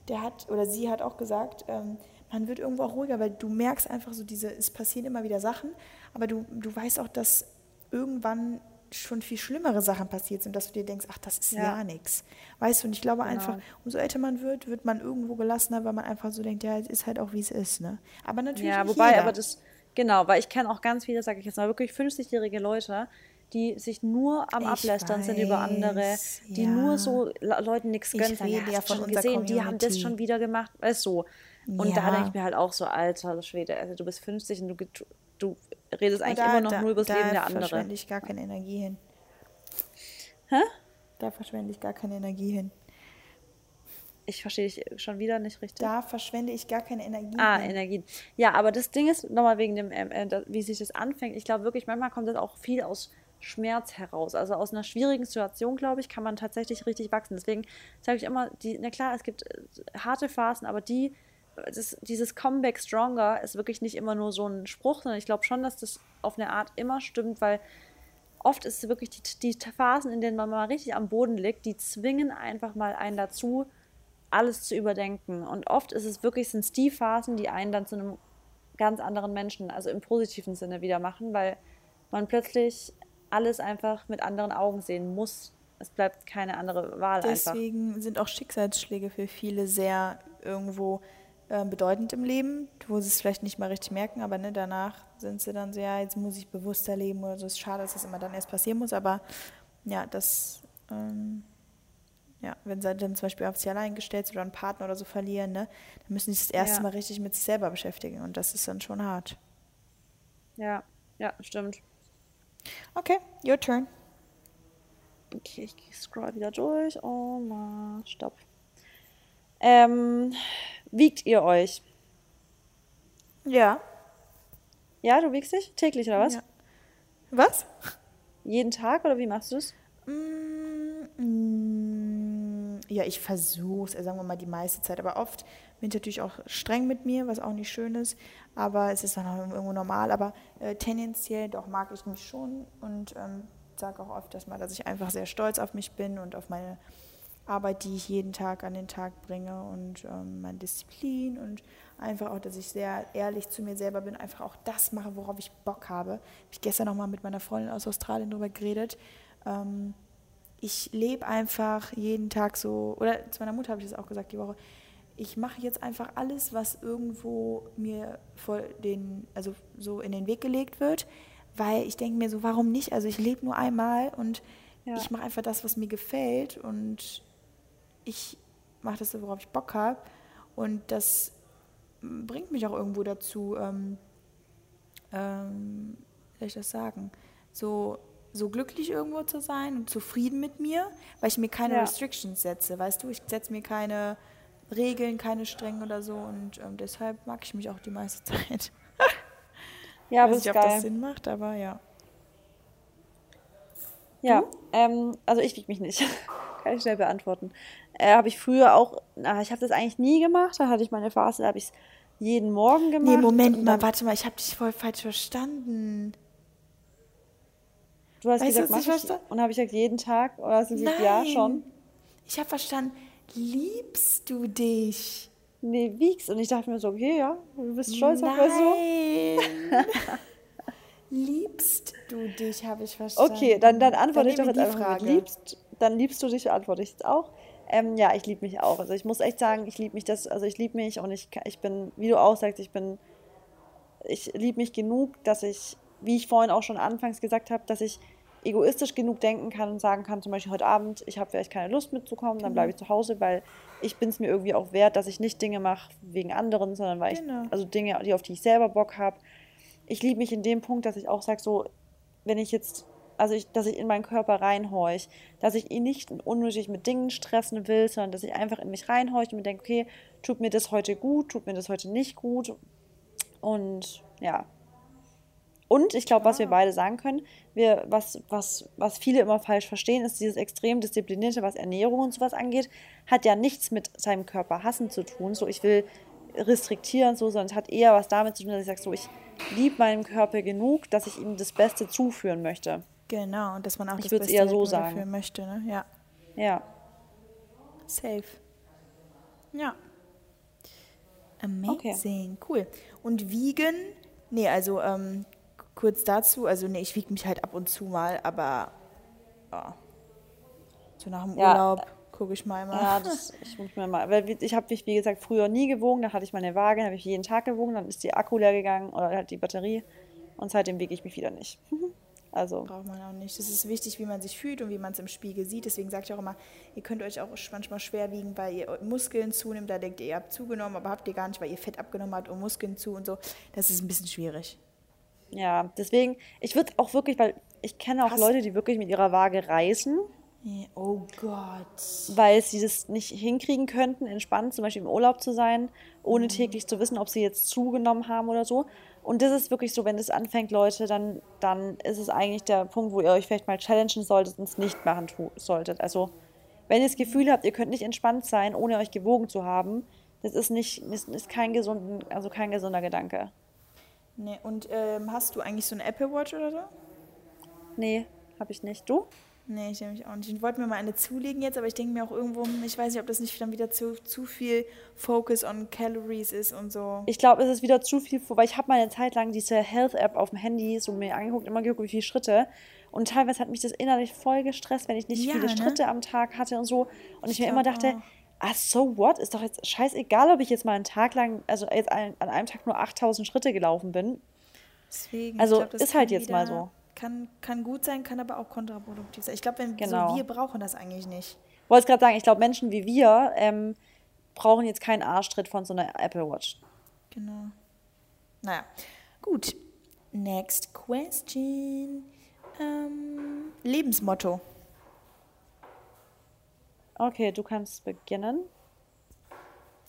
Der hat, oder sie hat auch gesagt, man wird irgendwo auch ruhiger, weil du merkst einfach so es passieren immer wieder Sachen, aber du weißt auch, dass irgendwann schon viel schlimmere Sachen passiert sind, dass du dir denkst, ach, das ist ja nichts. Weißt du, und ich glaube einfach, umso älter man wird, wird man irgendwo gelassener, weil man einfach so denkt, ja, es ist halt auch, wie es ist, ne? Aber natürlich ja, wobei, jeder. Aber das, genau, weil ich kenne auch ganz viele, sage ich jetzt mal, wirklich 50-jährige Leute, die sich nur am Ablästern sind über andere, die nur so Leuten nichts gönnen. Ich rede ja von unserer Community. Die haben das schon wieder gemacht, weißt du. Und da denke ich mir halt auch so, alter Schwede, also du bist 50 und du redest eigentlich immer noch nur über das Leben der anderen. Da verschwende ich gar keine Energie hin. Hä? Da verschwende ich gar keine Energie hin. Ich verstehe dich schon wieder nicht richtig. Da verschwende ich gar keine Energie. Energien. Ja, aber das Ding ist, nochmal wegen dem, wie sich das anfängt, ich glaube wirklich, manchmal kommt das auch viel aus Schmerz heraus. Also aus einer schwierigen Situation, glaube ich, kann man tatsächlich richtig wachsen. Deswegen sage ich immer, na klar, es gibt harte Phasen, aber dieses Comeback Stronger ist wirklich nicht immer nur so ein Spruch, sondern ich glaube schon, dass das auf eine Art immer stimmt, weil oft ist es wirklich die Phasen, in denen man mal richtig am Boden liegt, die zwingen einfach mal einen dazu, alles zu überdenken. Und oft sind es die Phasen, die einen dann zu einem ganz anderen Menschen, also im positiven Sinne wieder machen, weil man plötzlich alles einfach mit anderen Augen sehen muss. Es bleibt keine andere Wahl einfach. Deswegen sind auch Schicksalsschläge für viele sehr irgendwo bedeutend im Leben, wo sie es vielleicht nicht mal richtig merken, aber ne, danach sind sie dann so, ja, jetzt muss ich bewusster leben oder so. Es ist schade, dass das immer dann erst passieren muss, aber ja, das... wenn sie dann zum Beispiel auf sich allein gestellt sind oder einen Partner oder so verlieren, ne, dann müssen sie sich das erste Mal richtig mit sich selber beschäftigen und das ist dann schon hart. Ja, stimmt. Okay, your turn. Okay, ich scroll wieder durch. Oh man, stopp. Wiegt ihr euch? Ja. Ja, du wiegst dich? Täglich oder was? Ja. Was? Jeden Tag oder wie machst du es? Ja, ich versuche es, sagen wir mal die meiste Zeit, aber oft bin ich natürlich auch streng mit mir, was auch nicht schön ist, aber es ist dann auch irgendwo normal, aber tendenziell doch mag ich mich schon und sage auch oft, dass ich einfach sehr stolz auf mich bin und auf meine Arbeit, die ich jeden Tag an den Tag bringe und meine Disziplin und einfach auch, dass ich sehr ehrlich zu mir selber bin, einfach auch das mache, worauf ich Bock habe. Habe ich gestern nochmal mit meiner Freundin aus Australien drüber geredet, ich lebe einfach jeden Tag so, oder zu meiner Mutter habe ich das auch gesagt die Woche, ich mache jetzt einfach alles, was irgendwo mir also so in den Weg gelegt wird, weil ich denke mir so, warum nicht? Also ich lebe nur einmal und ich mache einfach das, was mir gefällt und ich mache das so, worauf ich Bock habe und das bringt mich auch irgendwo dazu, wie soll ich das sagen, so glücklich irgendwo zu sein und zufrieden mit mir, weil ich mir keine Restrictions setze, weißt du? Ich setze mir keine Regeln, keine Strengen oder so und deshalb mag ich mich auch die meiste Zeit. Ja, aber ich weiß nicht, ob das Sinn macht, aber ja. Ja, also ich wiege mich nicht. kann ich schnell beantworten. Habe ich früher auch, ich habe das eigentlich nie gemacht, da hatte ich meine Phase, da habe ich es jeden Morgen gemacht. Nee, Moment mal, warte mal, ich habe dich voll falsch verstanden. Du hast gesagt, mach ich, und habe ich gesagt, jeden Tag, oder hast du gesagt, ja, schon? Ich habe verstanden, liebst du dich? Nee, wiegst. Und ich dachte mir so, okay, ja, du bist stolz auf mich so. Liebst du dich, habe ich verstanden. Okay, dann antworte ich doch jetzt einfach mit liebst. Dann liebst du dich, antworte ich jetzt auch. Ja, ich liebe mich auch. Also ich muss echt sagen, ich liebe mich, ich liebe mich und ich bin, wie du auch sagst, ich liebe mich genug, dass ich, wie ich vorhin auch schon anfangs gesagt habe, dass ich egoistisch genug denken kann und sagen kann, zum Beispiel heute Abend, ich habe vielleicht keine Lust mitzukommen, dann bleibe ich zu Hause, weil ich bin es mir irgendwie auch wert, dass ich nicht Dinge mache wegen anderen, sondern weil ich, also Dinge, auf die ich selber Bock habe. Ich liebe mich in dem Punkt, dass ich auch sage, so, wenn ich jetzt, dass ich in meinen Körper reinhorche, dass ich ihn nicht unnötig mit Dingen stressen will, sondern dass ich einfach in mich reinhorche und mir denke, okay, tut mir das heute gut, tut mir das heute nicht gut und ja. Und ich glaube, was wir beide sagen können, was viele immer falsch verstehen, ist dieses extrem Disziplinierte, was Ernährung und sowas angeht, hat ja nichts mit seinem Körper hassen zu tun, so ich will restriktieren, so, sondern es hat eher was damit zu tun, dass ich sage, so, ich liebe meinen Körper genug, dass ich ihm das Beste zuführen möchte. Genau, und dass man auch das Beste eher so zuführen möchte, ne? Ja. Ja. Safe. Ja. Amazing, okay. Cool. Und wiegen, kurz dazu, ich wiege mich halt ab und zu mal, aber so nach dem Urlaub gucke ich mal immer. Ja, ich muss mir mal, weil ich habe mich, wie gesagt, früher nie gewogen, da hatte ich meine Waage, habe ich jeden Tag gewogen, dann ist die Akku leer gegangen oder halt die Batterie und seitdem wiege ich mich wieder nicht. Also. Braucht man auch nicht. Das ist wichtig, wie man sich fühlt und wie man es im Spiegel sieht, deswegen sage ich auch immer, ihr könnt euch auch manchmal schwer wiegen, weil ihr Muskeln zunimmt, da denkt ihr, ihr habt zugenommen, aber habt ihr gar nicht, weil ihr Fett abgenommen habt und Muskeln zu und so. Das ist ein bisschen schwierig. Ja, deswegen, ich würde auch wirklich, weil ich kenne auch Leute, die wirklich mit ihrer Waage reisen. Oh Gott. Weil sie das nicht hinkriegen könnten, entspannt zum Beispiel im Urlaub zu sein, ohne täglich zu wissen, ob sie jetzt zugenommen haben oder so. Und das ist wirklich so, wenn das anfängt, Leute, dann ist es eigentlich der Punkt, wo ihr euch vielleicht mal challengen solltet und es nicht machen solltet. Also, wenn ihr das Gefühl habt, ihr könnt nicht entspannt sein, ohne euch gewogen zu haben, das ist nicht, ist kein gesunder Gedanke. Nee, und hast du eigentlich so eine Apple Watch oder so? Nee, habe ich nicht. Du? Nee, ich nämlich auch nicht. Ich wollte mir mal eine zulegen jetzt, aber ich denke mir auch irgendwo, ich weiß nicht, ob das nicht dann wieder zu viel Focus on Calories ist und so. Ich glaube, es ist wieder zu viel, weil ich habe mal eine Zeit lang diese Health-App auf dem Handy so mir angeguckt, immer geguckt, wie viele Schritte. Und teilweise hat mich das innerlich voll gestresst, wenn ich nicht viele Schritte am Tag hatte und so. Und ich mir immer dachte... Auch. Ah, so what? Ist doch jetzt scheißegal, ob ich jetzt mal einen Tag lang, an einem Tag nur 8000 Schritte gelaufen bin. Deswegen, also ich glaub, ist halt jetzt wieder, mal so. Kann gut sein, kann aber auch kontraproduktiv sein. Ich glaube, wir brauchen das eigentlich nicht. Ich wollte gerade sagen, ich glaube, Menschen wie wir brauchen jetzt keinen Arschtritt von so einer Apple Watch. Genau. Naja, gut. Next question. Lebensmotto. Okay, du kannst beginnen.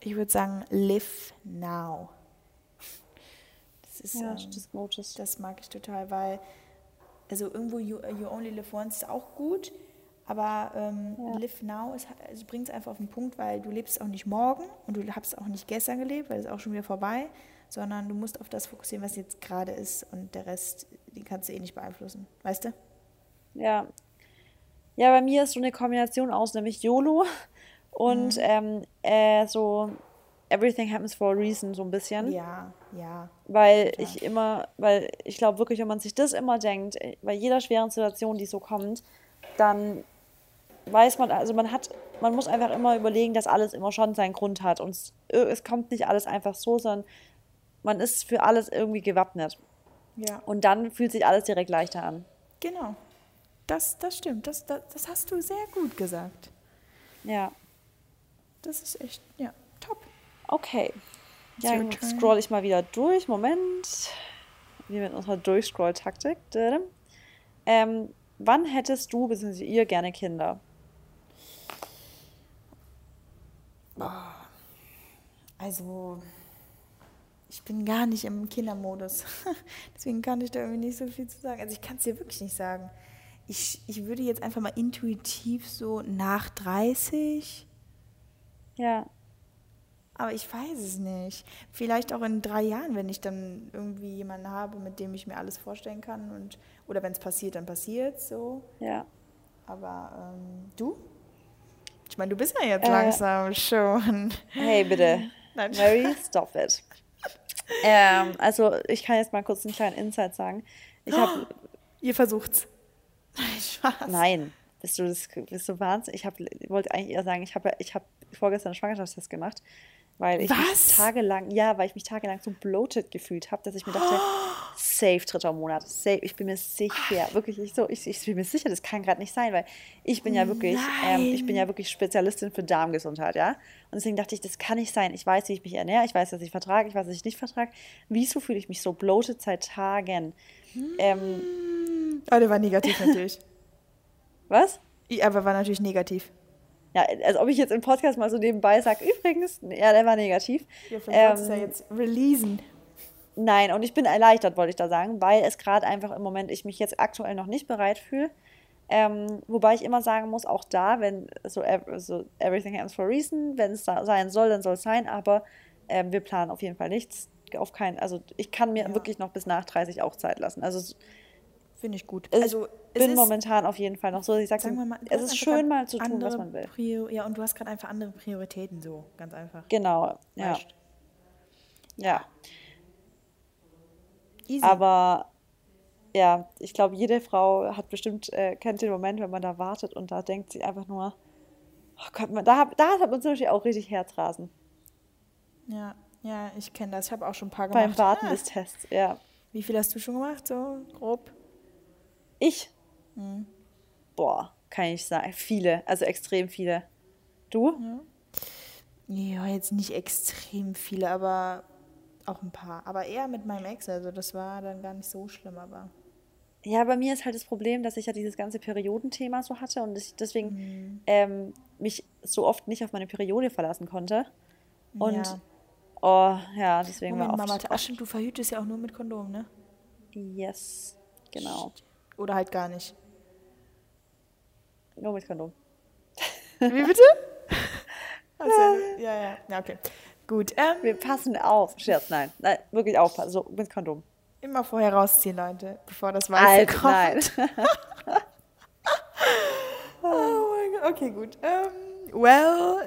Ich würde sagen, live now. Das ist das mag ich total, weil irgendwo you only live once ist auch gut, aber live now bringt es einfach auf den Punkt, weil du lebst auch nicht morgen und du hast auch nicht gestern gelebt, weil es auch schon wieder vorbei, sondern du musst auf das fokussieren, was jetzt gerade ist und der Rest, den kannst du eh nicht beeinflussen, weißt du? Ja. Ja, bei mir ist so eine Kombination aus, nämlich YOLO und so Everything Happens for a Reason, so ein bisschen. Ja. Weil ich glaube wirklich, wenn man sich das immer denkt, bei jeder schweren Situation, die so kommt, dann weiß man, man muss einfach immer überlegen, dass alles immer schon seinen Grund hat und es kommt nicht alles einfach so, sondern man ist für alles irgendwie gewappnet. Ja. Und dann fühlt sich alles direkt leichter an. Genau. Das stimmt, das hast du sehr gut gesagt. Ja. Das ist echt, ja, top. Okay. Ja, dann scroll ich mal wieder durch. Moment. Wir mit unserer Durchscroll-Taktik. Wann hättest du bzw. ihr gerne Kinder? Also, ich bin gar nicht im Kindermodus. Deswegen kann ich da irgendwie nicht so viel zu sagen. Also, ich kann es dir wirklich nicht sagen. Ich würde jetzt einfach mal intuitiv so nach 30. Ja. Aber ich weiß es nicht. Vielleicht auch in 3 Jahren, wenn ich dann irgendwie jemanden habe, mit dem ich mir alles vorstellen kann. Oder wenn es passiert, dann passiert es so. Ja. Aber du? Ich meine, du bist ja jetzt langsam schon. Hey, bitte. Nein. Mary, stop it. Also ich kann jetzt mal kurz einen kleinen Insight sagen. Ihr versucht's. Nein, Spaß. Nein, bist du Wahnsinn. Ich wollte eigentlich eher sagen, ich habe vorgestern einen Schwangerschaftstest gemacht, weil ich mich tagelang so bloated gefühlt habe, dass ich mir dachte, safe 3. Monat, safe, ich bin mir sicher, wirklich ich bin mir sicher, das kann gerade nicht sein, weil ich bin ja wirklich Spezialistin für Darmgesundheit, ja. Und deswegen dachte ich, das kann nicht sein. Ich weiß, wie ich mich ernähre, ich weiß, dass ich vertrage, ich weiß, dass ich nicht vertrage. Wieso fühle ich mich so bloated seit Tagen? Aber der war negativ natürlich. Was? Aber war natürlich negativ. Ja, als ob ich jetzt im Podcast mal so nebenbei sage, übrigens, ja, der war negativ. Ja, vielleicht sollst du ja jetzt releasen. Nein, und ich bin erleichtert, wollte ich da sagen, weil es gerade einfach im Moment, ich mich jetzt aktuell noch nicht bereit fühle. Wobei ich immer sagen muss, auch da, wenn so everything happens for a reason, wenn es da sein soll, dann soll es sein, aber wir planen auf jeden Fall nichts. Also ich kann mir wirklich noch bis nach 30 auch Zeit lassen. Also finde ich gut. Ich bin momentan auf jeden Fall noch so, ich sage, es ist schön mal zu tun, was man will. Ja, und du hast gerade einfach andere Prioritäten, so ganz einfach. Genau, ja. Ja. Easy. Aber ja, ich glaube, jede Frau hat bestimmt, kennt den Moment, wenn man da wartet und da denkt sie einfach nur, oh Gott, da hat man zum Beispiel auch richtig Herzrasen. Ja, ich kenne das. Ich habe auch schon ein paar gemacht. Beim Warten des Tests, ja. Wie viel hast du schon gemacht, so grob? Ich? Boah, kann ich sagen. Viele, also extrem viele. Du? Ja, jetzt nicht extrem viele, aber auch ein paar. Aber eher mit meinem Ex, also das war dann gar nicht so schlimm, aber... Ja, bei mir ist halt das Problem, dass ich ja dieses ganze Periodenthema so hatte und ich deswegen mich so oft nicht auf meine Periode verlassen konnte. Und deswegen war oft... Ach stimmt, du verhütest ja auch nur mit Kondom, ne? Yes, genau. Oder halt gar nicht. Nur mit Kondom. Wie bitte? Also, ja. Ja, okay. Gut. Wir passen auf. Scherz, nein. Wirklich aufpassen. So, mit Kondom. Immer vorher rausziehen, Leute. Bevor das Weiße kommt. Nein. Oh mein Gott. Okay, gut.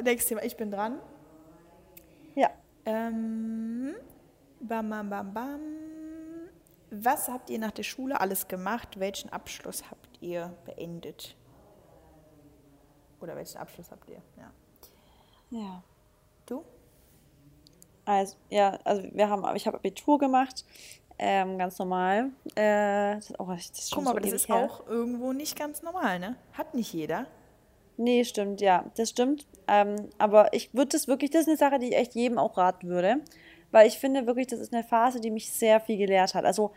Nächstes Thema. Ich bin dran. Ja. Bam, bam, bam, bam. Was habt ihr nach der Schule alles gemacht? Welchen Abschluss habt ihr beendet? Oder welchen Abschluss habt ihr? Ja. Du? Also ich habe Abitur gemacht, ganz normal. Guck mal, aber das ist her. Auch irgendwo nicht ganz normal, ne? Hat nicht jeder. Nee, stimmt, ja, das stimmt. Aber ich würde das ist eine Sache, die ich echt jedem auch raten würde. Weil ich finde wirklich, das ist eine Phase, die mich sehr viel gelehrt hat. Also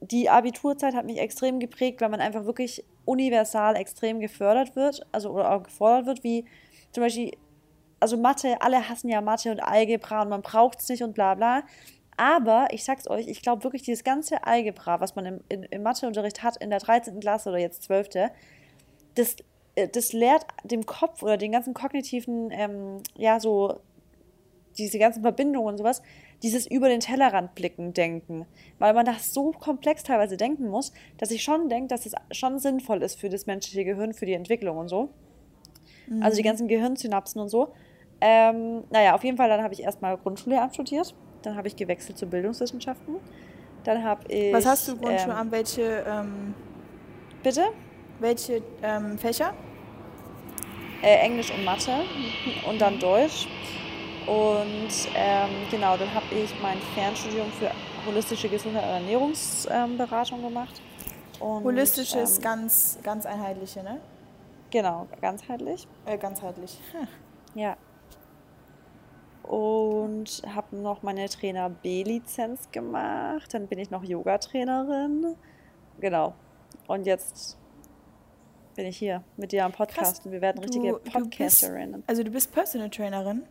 die Abiturzeit hat mich extrem geprägt, weil man einfach wirklich universal extrem gefördert wird, also oder auch gefordert wird, wie zum Beispiel, also Mathe, alle hassen ja Mathe und Algebra und man braucht es nicht und bla bla. Aber ich sag's euch, ich glaube wirklich, dieses ganze Algebra, was man im Matheunterricht hat, in der 13. Klasse oder jetzt 12., das lehrt dem Kopf oder den ganzen kognitiven, diese ganzen Verbindungen und sowas, dieses über den Tellerrand blicken, denken. Weil man das so komplex teilweise denken muss, dass ich schon denke, dass es schon sinnvoll ist für das menschliche Gehirn, für die Entwicklung und so. Mhm. Also die ganzen Gehirnsynapsen und so. Auf jeden Fall, dann habe ich erstmal Grundschullehramt studiert. Dann habe ich gewechselt zu Bildungswissenschaften. Dann habe ich... Was hast du Grundschullehramt? Bitte? Welche Fächer? Englisch und Mathe und dann Deutsch. Und dann habe ich mein Fernstudium für holistische Gesundheit und Ernährungsberatung gemacht. Und, holistische ist ganz, ganz einheitliche, ne? Genau, ganzheitlich. Ganzheitlich. Ja. Und habe noch meine Trainer B-Lizenz gemacht. Dann bin ich noch Yoga-Trainerin. Genau. Und jetzt bin ich hier mit dir am Podcast. Krass, und wir werden richtige Podcasterinnen. Du bist Personal Trainerin?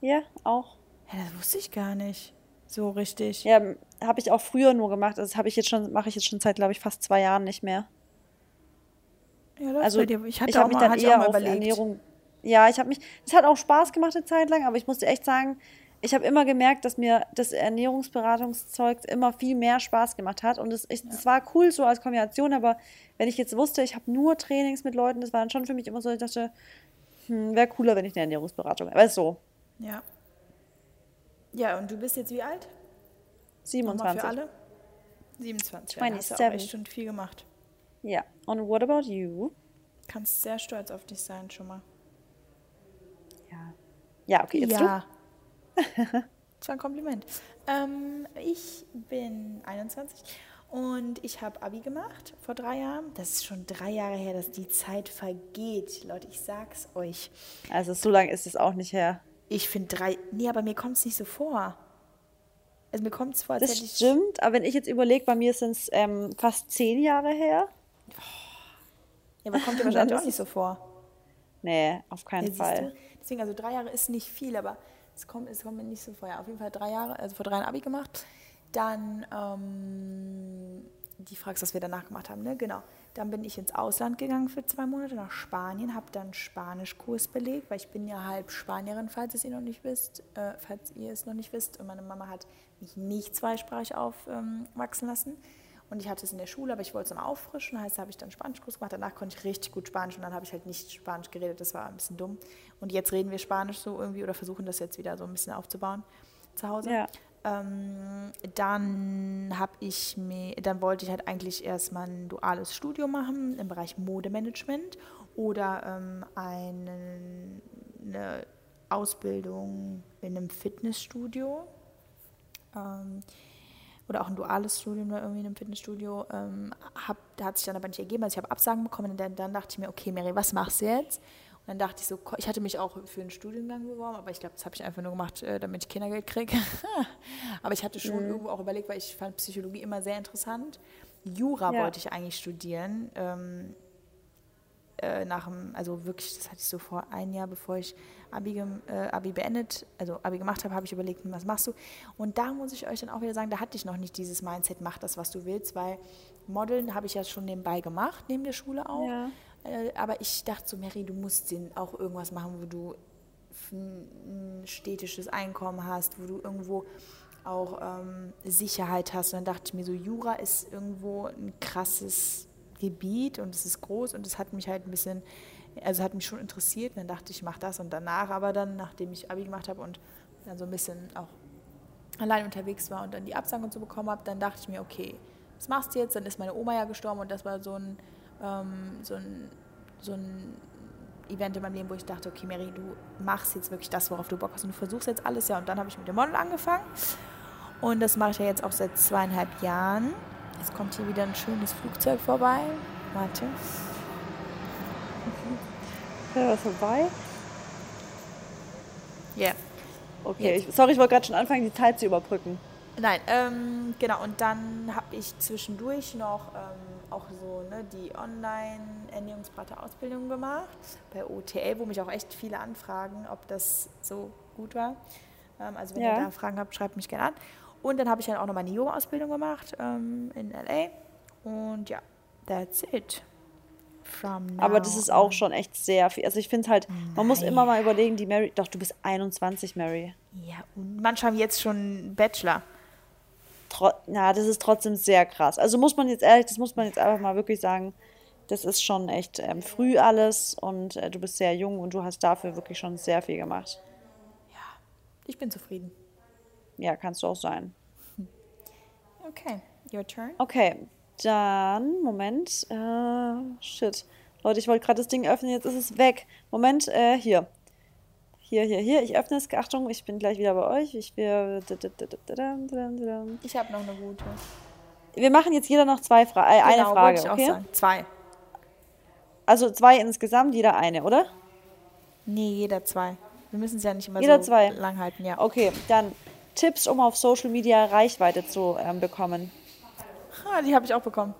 Ja, auch. Ja, das wusste ich gar nicht so richtig. Ja, habe ich auch früher nur gemacht. Das mache ich jetzt schon seit, glaube ich, fast 2 Jahren nicht mehr. Ja, das also, bei dir. Ich hatte auch mich dann eher auf Ernährung. Ja, ich habe mich. Es hat auch Spaß gemacht eine Zeit lang, aber ich muss dir echt sagen, ich habe immer gemerkt, dass mir das Ernährungsberatungszeug immer viel mehr Spaß gemacht hat. Und es war cool so als Kombination, aber wenn ich jetzt wusste, ich habe nur Trainings mit Leuten, das war dann schon für mich immer so, ich dachte, wäre cooler, wenn ich eine Ernährungsberatung hätte. Weißt du? So. Ja. Ja, und du bist jetzt wie alt? 27. Für alle? 27. Ja, hast du auch echt schon viel gemacht. Ja. Und what about you? Kannst sehr stolz auf dich sein schon mal. Ja. Ja, okay, jetzt ja. Du? Das war ein Kompliment. Ich bin 21 und ich habe Abi gemacht vor 3 Jahren. Das ist schon 3 Jahre her, dass die Zeit vergeht. Leute, ich sag's euch. Also so lange ist es auch nicht her. Ich finde nee, aber mir kommt es nicht so vor. Also mir kommt es vor, als hätte ich... Das stimmt, aber wenn ich jetzt überlege, bei mir sind es fast 10 Jahre her. Oh. Ja, aber kommt dir wahrscheinlich auch nicht so vor. Nee, auf keinen Fall. Deswegen, also 3 Jahre ist nicht viel, aber... Es kommt mir nicht so vorher. Auf jeden Fall 3 Jahre, also vor 3 Jahren Abi gemacht. Dann, die fragst, was wir danach gemacht haben, ne? Genau. Dann bin ich ins Ausland gegangen für 2 Monate nach Spanien, habe dann Spanischkurs belegt, weil ich bin ja halb Spanierin, falls ihr es noch nicht wisst. Und meine Mama hat mich nicht zweisprachig aufwachsen lassen. Und ich hatte es in der Schule, aber ich wollte es dann auffrischen. Heißt, da habe ich dann Spanischkurs gemacht. Danach konnte ich richtig gut Spanisch und dann habe ich halt nicht Spanisch geredet. Das war ein bisschen dumm. Und jetzt reden wir Spanisch so irgendwie oder versuchen das jetzt wieder so ein bisschen aufzubauen zu Hause. Ja. Dann wollte ich halt eigentlich erstmal ein duales Studium machen im Bereich Modemanagement oder eine Ausbildung in einem Fitnessstudio. Oder auch ein duales Studium oder irgendwie in einem Fitnessstudio, da hat sich dann aber nicht ergeben, also ich habe Absagen bekommen und dann dachte ich mir, okay Mary, was machst du jetzt? Und dann dachte ich so, ich hatte mich auch für einen Studiengang beworben, aber ich glaube, das habe ich einfach nur gemacht, damit ich Kindergeld kriege. Aber ich hatte schon irgendwo auch überlegt, weil ich fand Psychologie immer sehr interessant. Jura wollte ich eigentlich studieren, also wirklich, das hatte ich so vor einem Jahr, bevor ich Abi gemacht habe, habe ich überlegt, was machst du? Und da muss ich euch dann auch wieder sagen, da hatte ich noch nicht dieses Mindset, mach das, was du willst, weil Modeln habe ich ja schon nebenbei gemacht, neben der Schule auch. Ja. Aber ich dachte so, Mary, du musst auch irgendwas machen, wo du ein städtisches Einkommen hast, wo du irgendwo auch Sicherheit hast. Und dann dachte ich mir so, Jura ist irgendwo ein krasses Gebiet und es ist groß und es hat mich halt ein bisschen, also hat mich schon interessiert und dann dachte ich, ich mache das und danach, aber dann, nachdem ich Abi gemacht habe und dann so ein bisschen auch allein unterwegs war und dann die Absagen und so bekommen habe, dann dachte ich mir, okay, was machst du jetzt? Dann ist meine Oma ja gestorben und das war so ein Event in meinem Leben, wo ich dachte, okay Mary, du machst jetzt wirklich das, worauf du Bock hast und du versuchst jetzt alles, ja, und dann habe ich mit dem Model angefangen und das mache ich ja jetzt auch seit 2,5 Jahren. Jetzt kommt hier wieder ein schönes Flugzeug vorbei. Warte. Ja, was vorbei? Ja. Yeah. Okay, ich wollte gerade schon anfangen, die Zeit zu überbrücken. Nein, genau. Und dann habe ich zwischendurch noch auch so die Online-Ernährungsberater-Ausbildung gemacht. Bei OTL, wo mich auch echt viele anfragen, ob das so gut war. Also wenn ihr da Fragen habt, schreibt mich gerne an. Und dann habe ich dann auch noch meine Yoga-Ausbildung gemacht in L.A. Und ja, that's it. From now. Aber das ist auch schon echt sehr viel. Also ich finde es halt, man muss immer mal überlegen, die Mary, doch, du bist 21, Mary. Ja, und manche haben jetzt schon einen Bachelor. Das ist trotzdem sehr krass. Also muss man jetzt einfach mal wirklich sagen, das ist schon echt früh alles und du bist sehr jung und du hast dafür wirklich schon sehr viel gemacht. Ja, ich bin zufrieden. Ja, kannst du auch sein. Okay, your turn. Okay, dann, Moment. Shit. Leute, ich wollte gerade das Ding öffnen, jetzt ist es weg. Moment, hier. Hier. Ich öffne es. Achtung, ich bin gleich wieder bei euch. Ich habe noch eine gute. Wir machen jetzt jeder noch zwei Fragen. Eine Frage, okay? Wollte ich auch sagen. 2. Also 2 insgesamt, jeder eine, oder? Nee, jeder 2. Wir müssen es ja nicht immer jeder so 2. lang halten. Ja. Okay, dann... Tipps, um auf Social Media Reichweite zu bekommen. Die habe ich auch bekommen.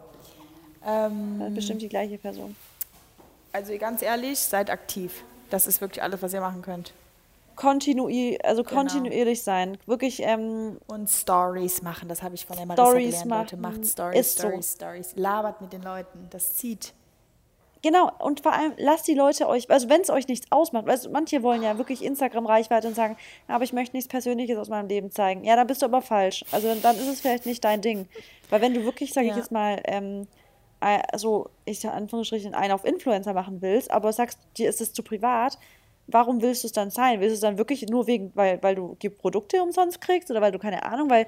Bestimmt die gleiche Person. Also ganz ehrlich, seid aktiv. Das ist wirklich alles, was ihr machen könnt. Kontinuierlich sein. Wirklich. Und Stories machen, das habe ich von der Marissa gelernt. Leute, macht Stories. Labert mit den Leuten, das zieht. Genau, und vor allem lasst die Leute euch, also wenn es euch nichts ausmacht, also manche wollen ja wirklich Instagram-Reichweite und sagen, aber ich möchte nichts Persönliches aus meinem Leben zeigen. Ja, dann bist du aber falsch. Also dann ist es vielleicht nicht dein Ding. Weil wenn du wirklich, sage ich jetzt mal, also ich sage Anführungsstrichen, einen auf Influencer machen willst, aber sagst, dir ist es zu privat, warum willst du es dann sein? Willst du es dann wirklich nur wegen, weil du die Produkte umsonst kriegst oder weil du keine Ahnung, weil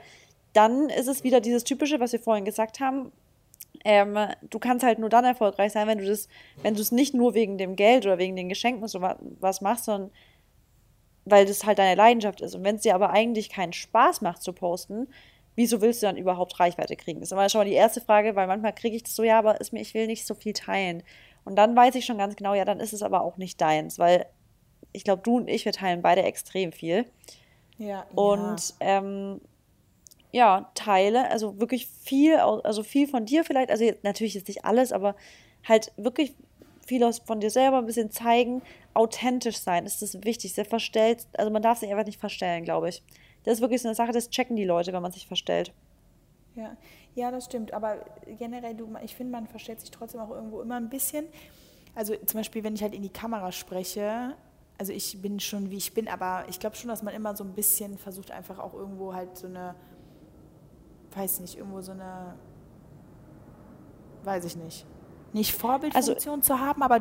dann ist es wieder dieses Typische, was wir vorhin gesagt haben, du kannst halt nur dann erfolgreich sein, wenn du es nicht nur wegen dem Geld oder wegen den Geschenken und so was machst, sondern weil das halt deine Leidenschaft ist. Und wenn es dir aber eigentlich keinen Spaß macht zu posten, wieso willst du dann überhaupt Reichweite kriegen? Das ist immer schon mal die erste Frage, weil manchmal kriege ich das so, ja, aber ich will nicht so viel teilen. Und dann weiß ich schon ganz genau, ja, dann ist es aber auch nicht deins, weil ich glaube, du und ich, wir teilen beide extrem viel. Ja. Und Teile, also wirklich viel, also viel von dir vielleicht, also natürlich jetzt nicht alles, aber halt wirklich viel von dir selber ein bisschen zeigen, authentisch sein, ist das Wichtigste, verstellt, also man darf sich einfach nicht verstellen, glaube ich. Das ist wirklich so eine Sache, das checken die Leute, wenn man sich verstellt. Ja, ja, das stimmt, aber generell, ich finde, man verstellt sich trotzdem auch irgendwo immer ein bisschen, also zum Beispiel, wenn ich halt in die Kamera spreche, also ich bin schon, wie ich bin, aber ich glaube schon, dass man immer so ein bisschen versucht, einfach auch irgendwo halt so eine, weiß nicht, irgendwo so eine, weiß ich nicht, nicht Vorbildfunktion also, zu haben, aber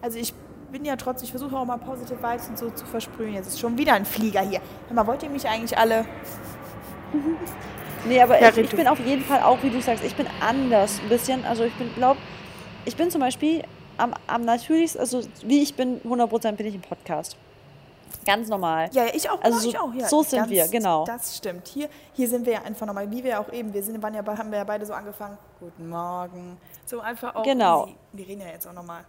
also ich bin ja trotzdem, ich versuche auch mal positive Vibes und so zu versprühen. Jetzt ist schon wieder ein Flieger hier. Hör mal, wollt ihr mich eigentlich alle? Nee, aber ja, ich bin auf jeden Fall auch, wie du sagst, ich bin anders ein bisschen, also ich bin zum Beispiel am natürlichsten, also wie ich bin, 100% bin ich im Podcast. Ganz normal. Ja, ich auch. Also ich auch, ja. So sind wir, genau. Das stimmt. Hier sind wir ja einfach normal, wie wir auch eben. Haben wir ja beide so angefangen. Guten Morgen. So einfach auch. Genau. Wir reden ja jetzt auch normal.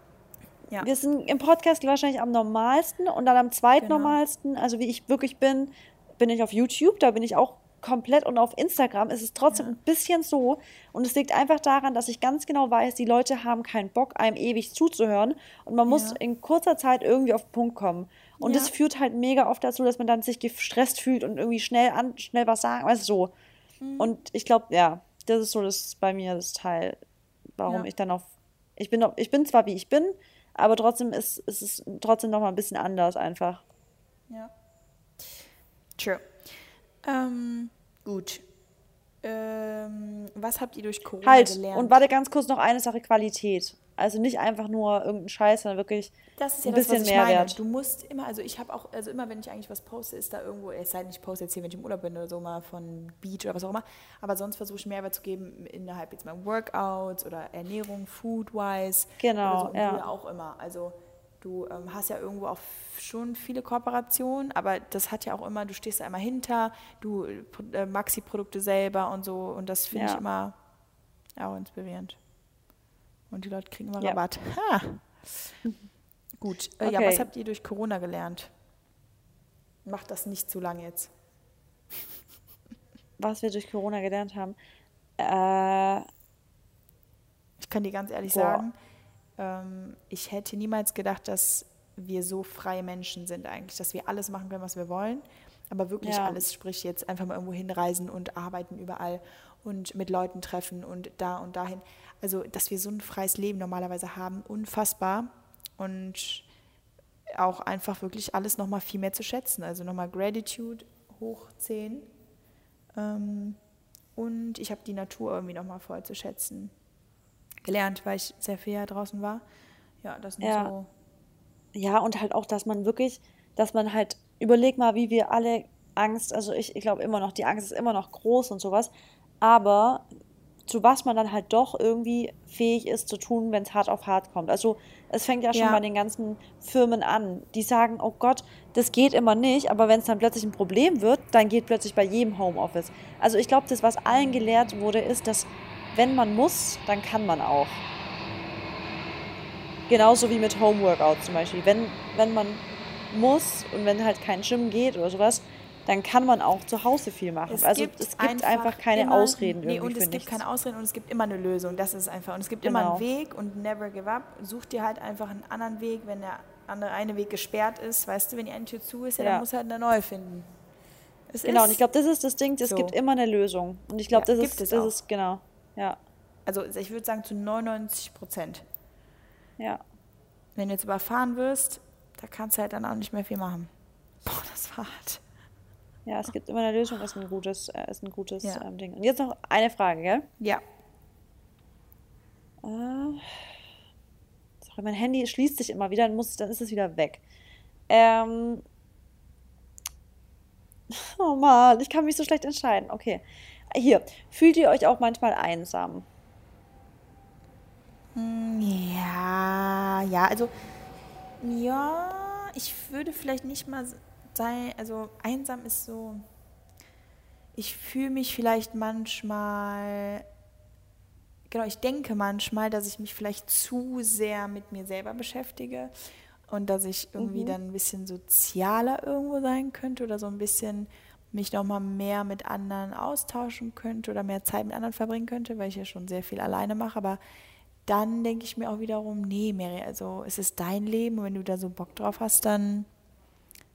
Ja. Wir sind im Podcast wahrscheinlich am normalsten und dann am zweitnormalsten, also wie ich wirklich bin, bin ich auf YouTube, da bin ich auch komplett und auf Instagram ist es trotzdem ein bisschen so und es liegt einfach daran, dass ich ganz genau weiß, die Leute haben keinen Bock, einem ewig zuzuhören und man muss in kurzer Zeit irgendwie auf den Punkt kommen. Und das führt halt mega oft dazu, dass man dann sich gestresst fühlt und irgendwie schnell was sagen, weißt du, so. Mhm. Und ich glaube, das ist so das bei mir das Teil, warum ich dann ich bin zwar wie ich bin, aber trotzdem ist es trotzdem nochmal ein bisschen anders einfach. Ja. True. Gut. Was habt ihr durch Corona gelernt? Und warte ganz kurz noch eine Sache, Qualität. Also nicht einfach nur irgendeinen Scheiß, sondern wirklich ein bisschen Mehrwert. Du musst immer, also ich habe auch, also immer wenn ich eigentlich was poste, ist da irgendwo, es sei denn, ich poste jetzt hier, wenn ich im Urlaub bin oder so mal von Beach oder was auch immer, aber sonst versuche ich Mehrwert zu geben innerhalb jetzt mal Workouts oder Ernährung, Food-wise. Genau, so, ja. Auch immer, also du hast ja irgendwo auch schon viele Kooperationen, aber das hat ja auch immer, du stehst da immer hinter, du Maxi-Produkte selber und so und das finde ich immer auch inspirierend. Und die Leute kriegen immer Rabatt. Ha. Gut, okay. Was habt ihr durch Corona gelernt? Macht das nicht zu lange jetzt. Was wir durch Corona gelernt haben? Ich kann dir ganz ehrlich sagen, ich hätte niemals gedacht, dass wir so freie Menschen sind eigentlich, dass wir alles machen können, was wir wollen, aber wirklich alles, sprich jetzt einfach mal irgendwo hinreisen und arbeiten überall und mit Leuten treffen und da und dahin. Also, dass wir so ein freies Leben normalerweise haben, unfassbar. Und auch einfach wirklich alles nochmal viel mehr zu schätzen. Also nochmal Gratitude hoch 10. Und ich habe die Natur irgendwie nochmal voll zu schätzen gelernt, weil ich sehr viel draußen war. Ja, das nur so. Ja, und halt auch, dass man wirklich, überleg mal, wie wir alle Angst, also ich glaube immer noch, die Angst ist immer noch groß und sowas, aber zu was man dann halt doch irgendwie fähig ist zu tun, wenn es hart auf hart kommt. Also es fängt ja schon bei den ganzen Firmen an, die sagen, oh Gott, das geht immer nicht, aber wenn es dann plötzlich ein Problem wird, dann geht plötzlich bei jedem Homeoffice. Also ich glaube, das, was allen gelehrt wurde, ist, dass wenn man muss, dann kann man auch. Genauso wie mit Homeworkouts zum Beispiel. Wenn man muss und wenn halt kein Gym geht oder sowas, dann kann man auch zu Hause viel machen. Es gibt einfach keine Ausreden. Nee, und es gibt keine Ausreden und es gibt immer eine Lösung. Das ist einfach. Und es gibt immer einen Weg und never give up. Such dir halt einfach einen anderen Weg, wenn der andere eine Weg gesperrt ist. Weißt du, wenn die eine Tür zu ist, dann musst du halt eine neue finden. Und ich glaube, das ist das Ding, es gibt immer eine Lösung. Und ich glaube, das ist, genau. Ja. Also ich würde sagen, zu 99%. Ja. Wenn du jetzt überfahren wirst, da kannst du halt dann auch nicht mehr viel machen. Boah, das war hart. Ja, es gibt immer eine Lösung, ist ein gutes ja. Ding. Und jetzt noch eine Frage, gell? Ja. Sorry, mein Handy schließt sich immer wieder, dann ist es wieder weg. Oh Mann, ich kann mich so schlecht entscheiden. Okay, hier. Fühlt ihr euch auch manchmal einsam? Ja, also ja, ich würde vielleicht nicht mal sein, also einsam ist so, ich fühle mich vielleicht manchmal, genau, ich denke manchmal, dass ich mich vielleicht zu sehr mit mir selber beschäftige und dass ich irgendwie dann ein bisschen sozialer irgendwo sein könnte oder so ein bisschen mich nochmal mehr mit anderen austauschen könnte oder mehr Zeit mit anderen verbringen könnte, weil ich ja schon sehr viel alleine mache, aber dann denke ich mir auch wiederum, nee, Mary, also es ist dein Leben und wenn du da so Bock drauf hast, dann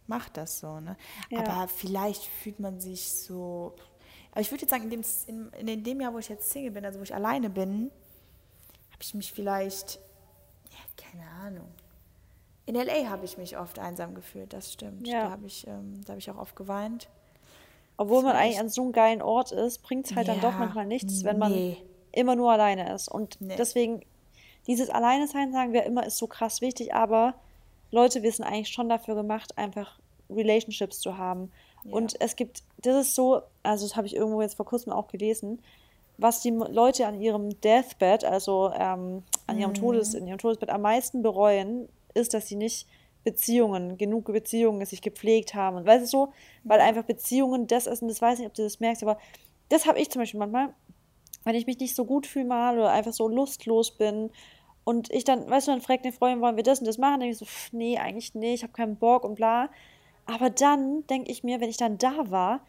mach das so, ne? Ja. Aber vielleicht fühlt man sich so, aber ich würde jetzt sagen, in dem Jahr, wo ich jetzt Single bin, also wo ich alleine bin, habe ich mich vielleicht, ja, keine Ahnung, in L.A. habe ich mich oft einsam gefühlt, das stimmt, ja. Da habe ich auch oft geweint. Obwohl man eigentlich an so einem geilen Ort ist, bringt es halt ja, dann doch manchmal nichts, wenn man immer nur alleine ist. Und deswegen, dieses Alleinesein, sagen wir immer, ist so krass wichtig, aber Leute, wir sind eigentlich schon dafür gemacht, einfach Relationships zu haben. Ja. Und es gibt, das ist so, also das habe ich irgendwo jetzt vor kurzem auch gelesen, was die Leute an ihrem Deathbed, also in ihrem Todesbett am meisten bereuen, ist, dass sie nicht genug Beziehungen sich gepflegt haben. Und weißt du so, weil einfach Beziehungen das ist, und das weiß ich nicht, ob du das merkst, aber das habe ich zum Beispiel manchmal, wenn ich mich nicht so gut fühle mal oder einfach so lustlos bin und ich dann, weißt du, dann fragt eine Freundin, wollen wir das und das machen? Dann denke ich so, nee, eigentlich nicht, ich habe keinen Bock und bla. Aber dann denke ich mir, wenn ich dann da war,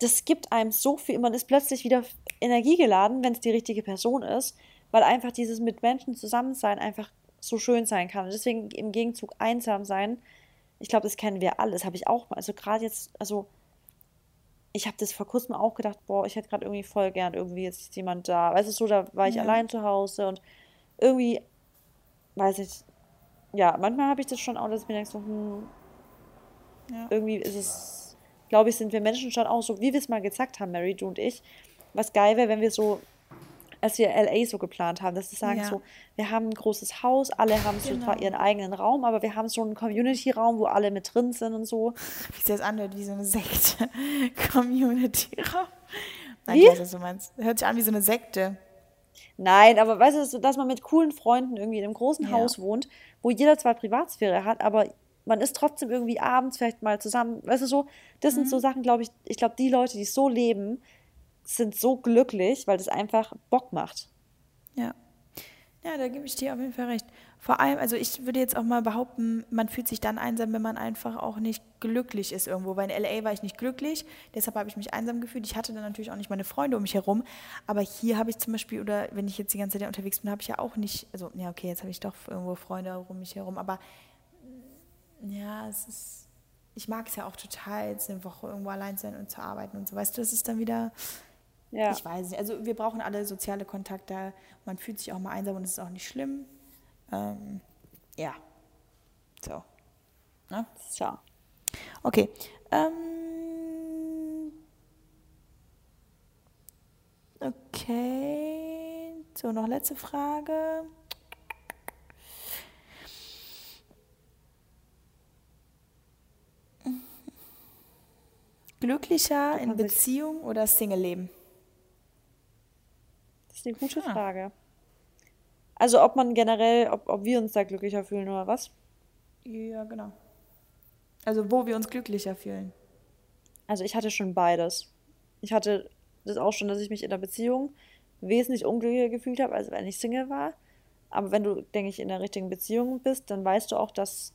das gibt einem so viel, man ist plötzlich wieder energiegeladen, wenn es die richtige Person ist, weil einfach dieses mit Menschen zusammen sein einfach so schön sein kann. Und deswegen im Gegenzug einsam sein, ich glaube, das kennen wir alle, das habe ich auch mal, also gerade jetzt, also ich habe das vor kurzem auch gedacht, boah, ich hätte gerade irgendwie voll gern, irgendwie jetzt ist jemand da, weißt du, so, da war ich allein zu Hause und irgendwie, weiß ich, ja, manchmal habe ich das schon auch, dass ich mir denke, so, irgendwie ist es, glaube ich, sind wir Menschen schon auch so, wie wir es mal gesagt haben, Mary, du und ich, was geil wäre, wenn wir so, als wir L.A. so geplant haben, dass sie sagen so, wir haben ein großes Haus, alle haben zwar ihren eigenen Raum, aber wir haben so einen Community-Raum, wo alle mit drin sind und so. Wie sie das anhört, wie so eine Sekte. Community-Raum. Nein, ich weiß, was du meinst. Hört sich an wie so eine Sekte. Nein, aber weißt du, dass man mit coolen Freunden irgendwie in einem großen Haus wohnt, wo jeder zwar Privatsphäre hat, aber man ist trotzdem irgendwie abends vielleicht mal zusammen, weißt du so, das sind so Sachen, glaube ich, die Leute, die so leben, sind so glücklich, weil das einfach Bock macht. Ja. Ja, da gebe ich dir auf jeden Fall recht. Vor allem, also ich würde jetzt auch mal behaupten, man fühlt sich dann einsam, wenn man einfach auch nicht glücklich ist irgendwo. Weil in L.A. war ich nicht glücklich, deshalb habe ich mich einsam gefühlt. Ich hatte dann natürlich auch nicht meine Freunde um mich herum, aber hier habe ich zum Beispiel, oder wenn ich jetzt die ganze Zeit unterwegs bin, habe ich ja auch nicht, also ja okay, jetzt habe ich doch irgendwo Freunde um mich herum, aber ja, es ist, ich mag es ja auch total, jetzt eine Woche irgendwo allein sein und zu arbeiten und so, weißt du, das ist dann wieder... Ja. Ich weiß nicht. Also wir brauchen alle soziale Kontakte. Man fühlt sich auch mal einsam und es ist auch nicht schlimm. Ja. So. Ne? So. Okay. Okay. So, noch letzte Frage. Glücklicher in Beziehung oder Single-Leben? Eine gute Frage. Also ob man generell, ob wir uns da glücklicher fühlen oder was? Ja, genau. Also wo wir uns glücklicher fühlen. Also ich hatte schon beides. Ich hatte das auch schon, dass ich mich in der Beziehung wesentlich unglücklicher gefühlt habe, als wenn ich Single war. Aber wenn du, denke ich, in der richtigen Beziehung bist, dann weißt du auch, dass,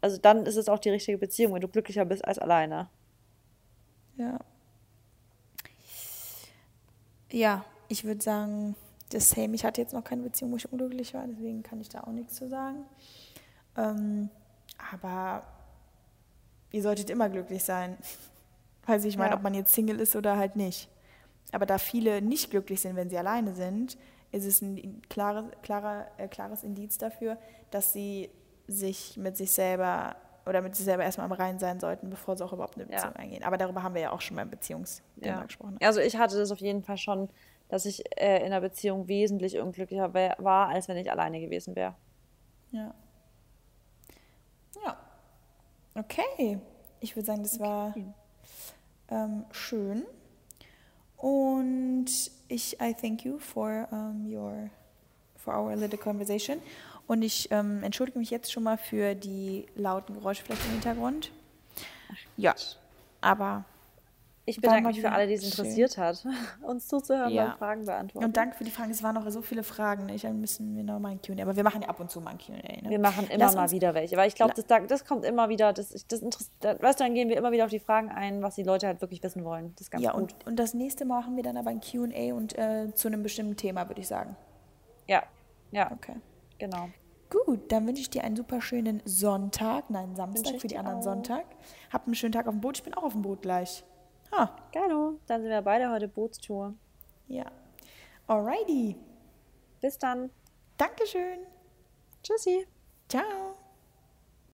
also dann ist es auch die richtige Beziehung, wenn du glücklicher bist als alleine. Ja. Ja. Ich würde sagen, das same. Ich hatte jetzt noch keine Beziehung, wo ich unglücklich war, deswegen kann ich da auch nichts zu sagen. Aber ihr solltet immer glücklich sein. Also ich meine, ob man jetzt Single ist oder halt nicht. Aber da viele nicht glücklich sind, wenn sie alleine sind, ist es ein klares Indiz dafür, dass sie sich mit sich selber oder mit sich selber erstmal am Reinen sein sollten, bevor sie auch überhaupt eine Beziehung eingehen. Aber darüber haben wir ja auch schon mal im Beziehungsthema gesprochen. Also ich hatte das auf jeden Fall schon, dass ich in einer Beziehung wesentlich unglücklicher war, als wenn ich alleine gewesen wäre. Ja. Ja. Okay. Ich würde sagen, das war schön. Und I thank you for our little conversation. Und ich entschuldige mich jetzt schon mal für die lauten Geräusche vielleicht im Hintergrund. Ja, aber... Ich bedanke mich für alle, die es interessiert hat, uns zuzuhören beim Fragen beantworten. Und danke für die Fragen. Es waren noch so viele Fragen. Dann müssen wir noch mal ein Q&A. Aber wir machen ja ab und zu mal ein Q&A. Ne? Wir machen immer mal wieder welche. Weil ich glaube, das kommt immer wieder. Dann gehen wir immer wieder auf die Fragen ein, was die Leute halt wirklich wissen wollen. Das ist ganz gut. Und das nächste Mal machen wir dann aber ein Q&A und zu einem bestimmten Thema, würde ich sagen. Ja. Okay. Genau. Gut, dann wünsche ich dir einen super schönen Samstag für die anderen auch. Sonntag. Hab einen schönen Tag auf dem Boot. Ich bin auch auf dem Boot gleich. Genau, dann sind wir beide heute Bootstour. Ja. Alrighty. Bis dann. Dankeschön. Tschüssi. Ciao.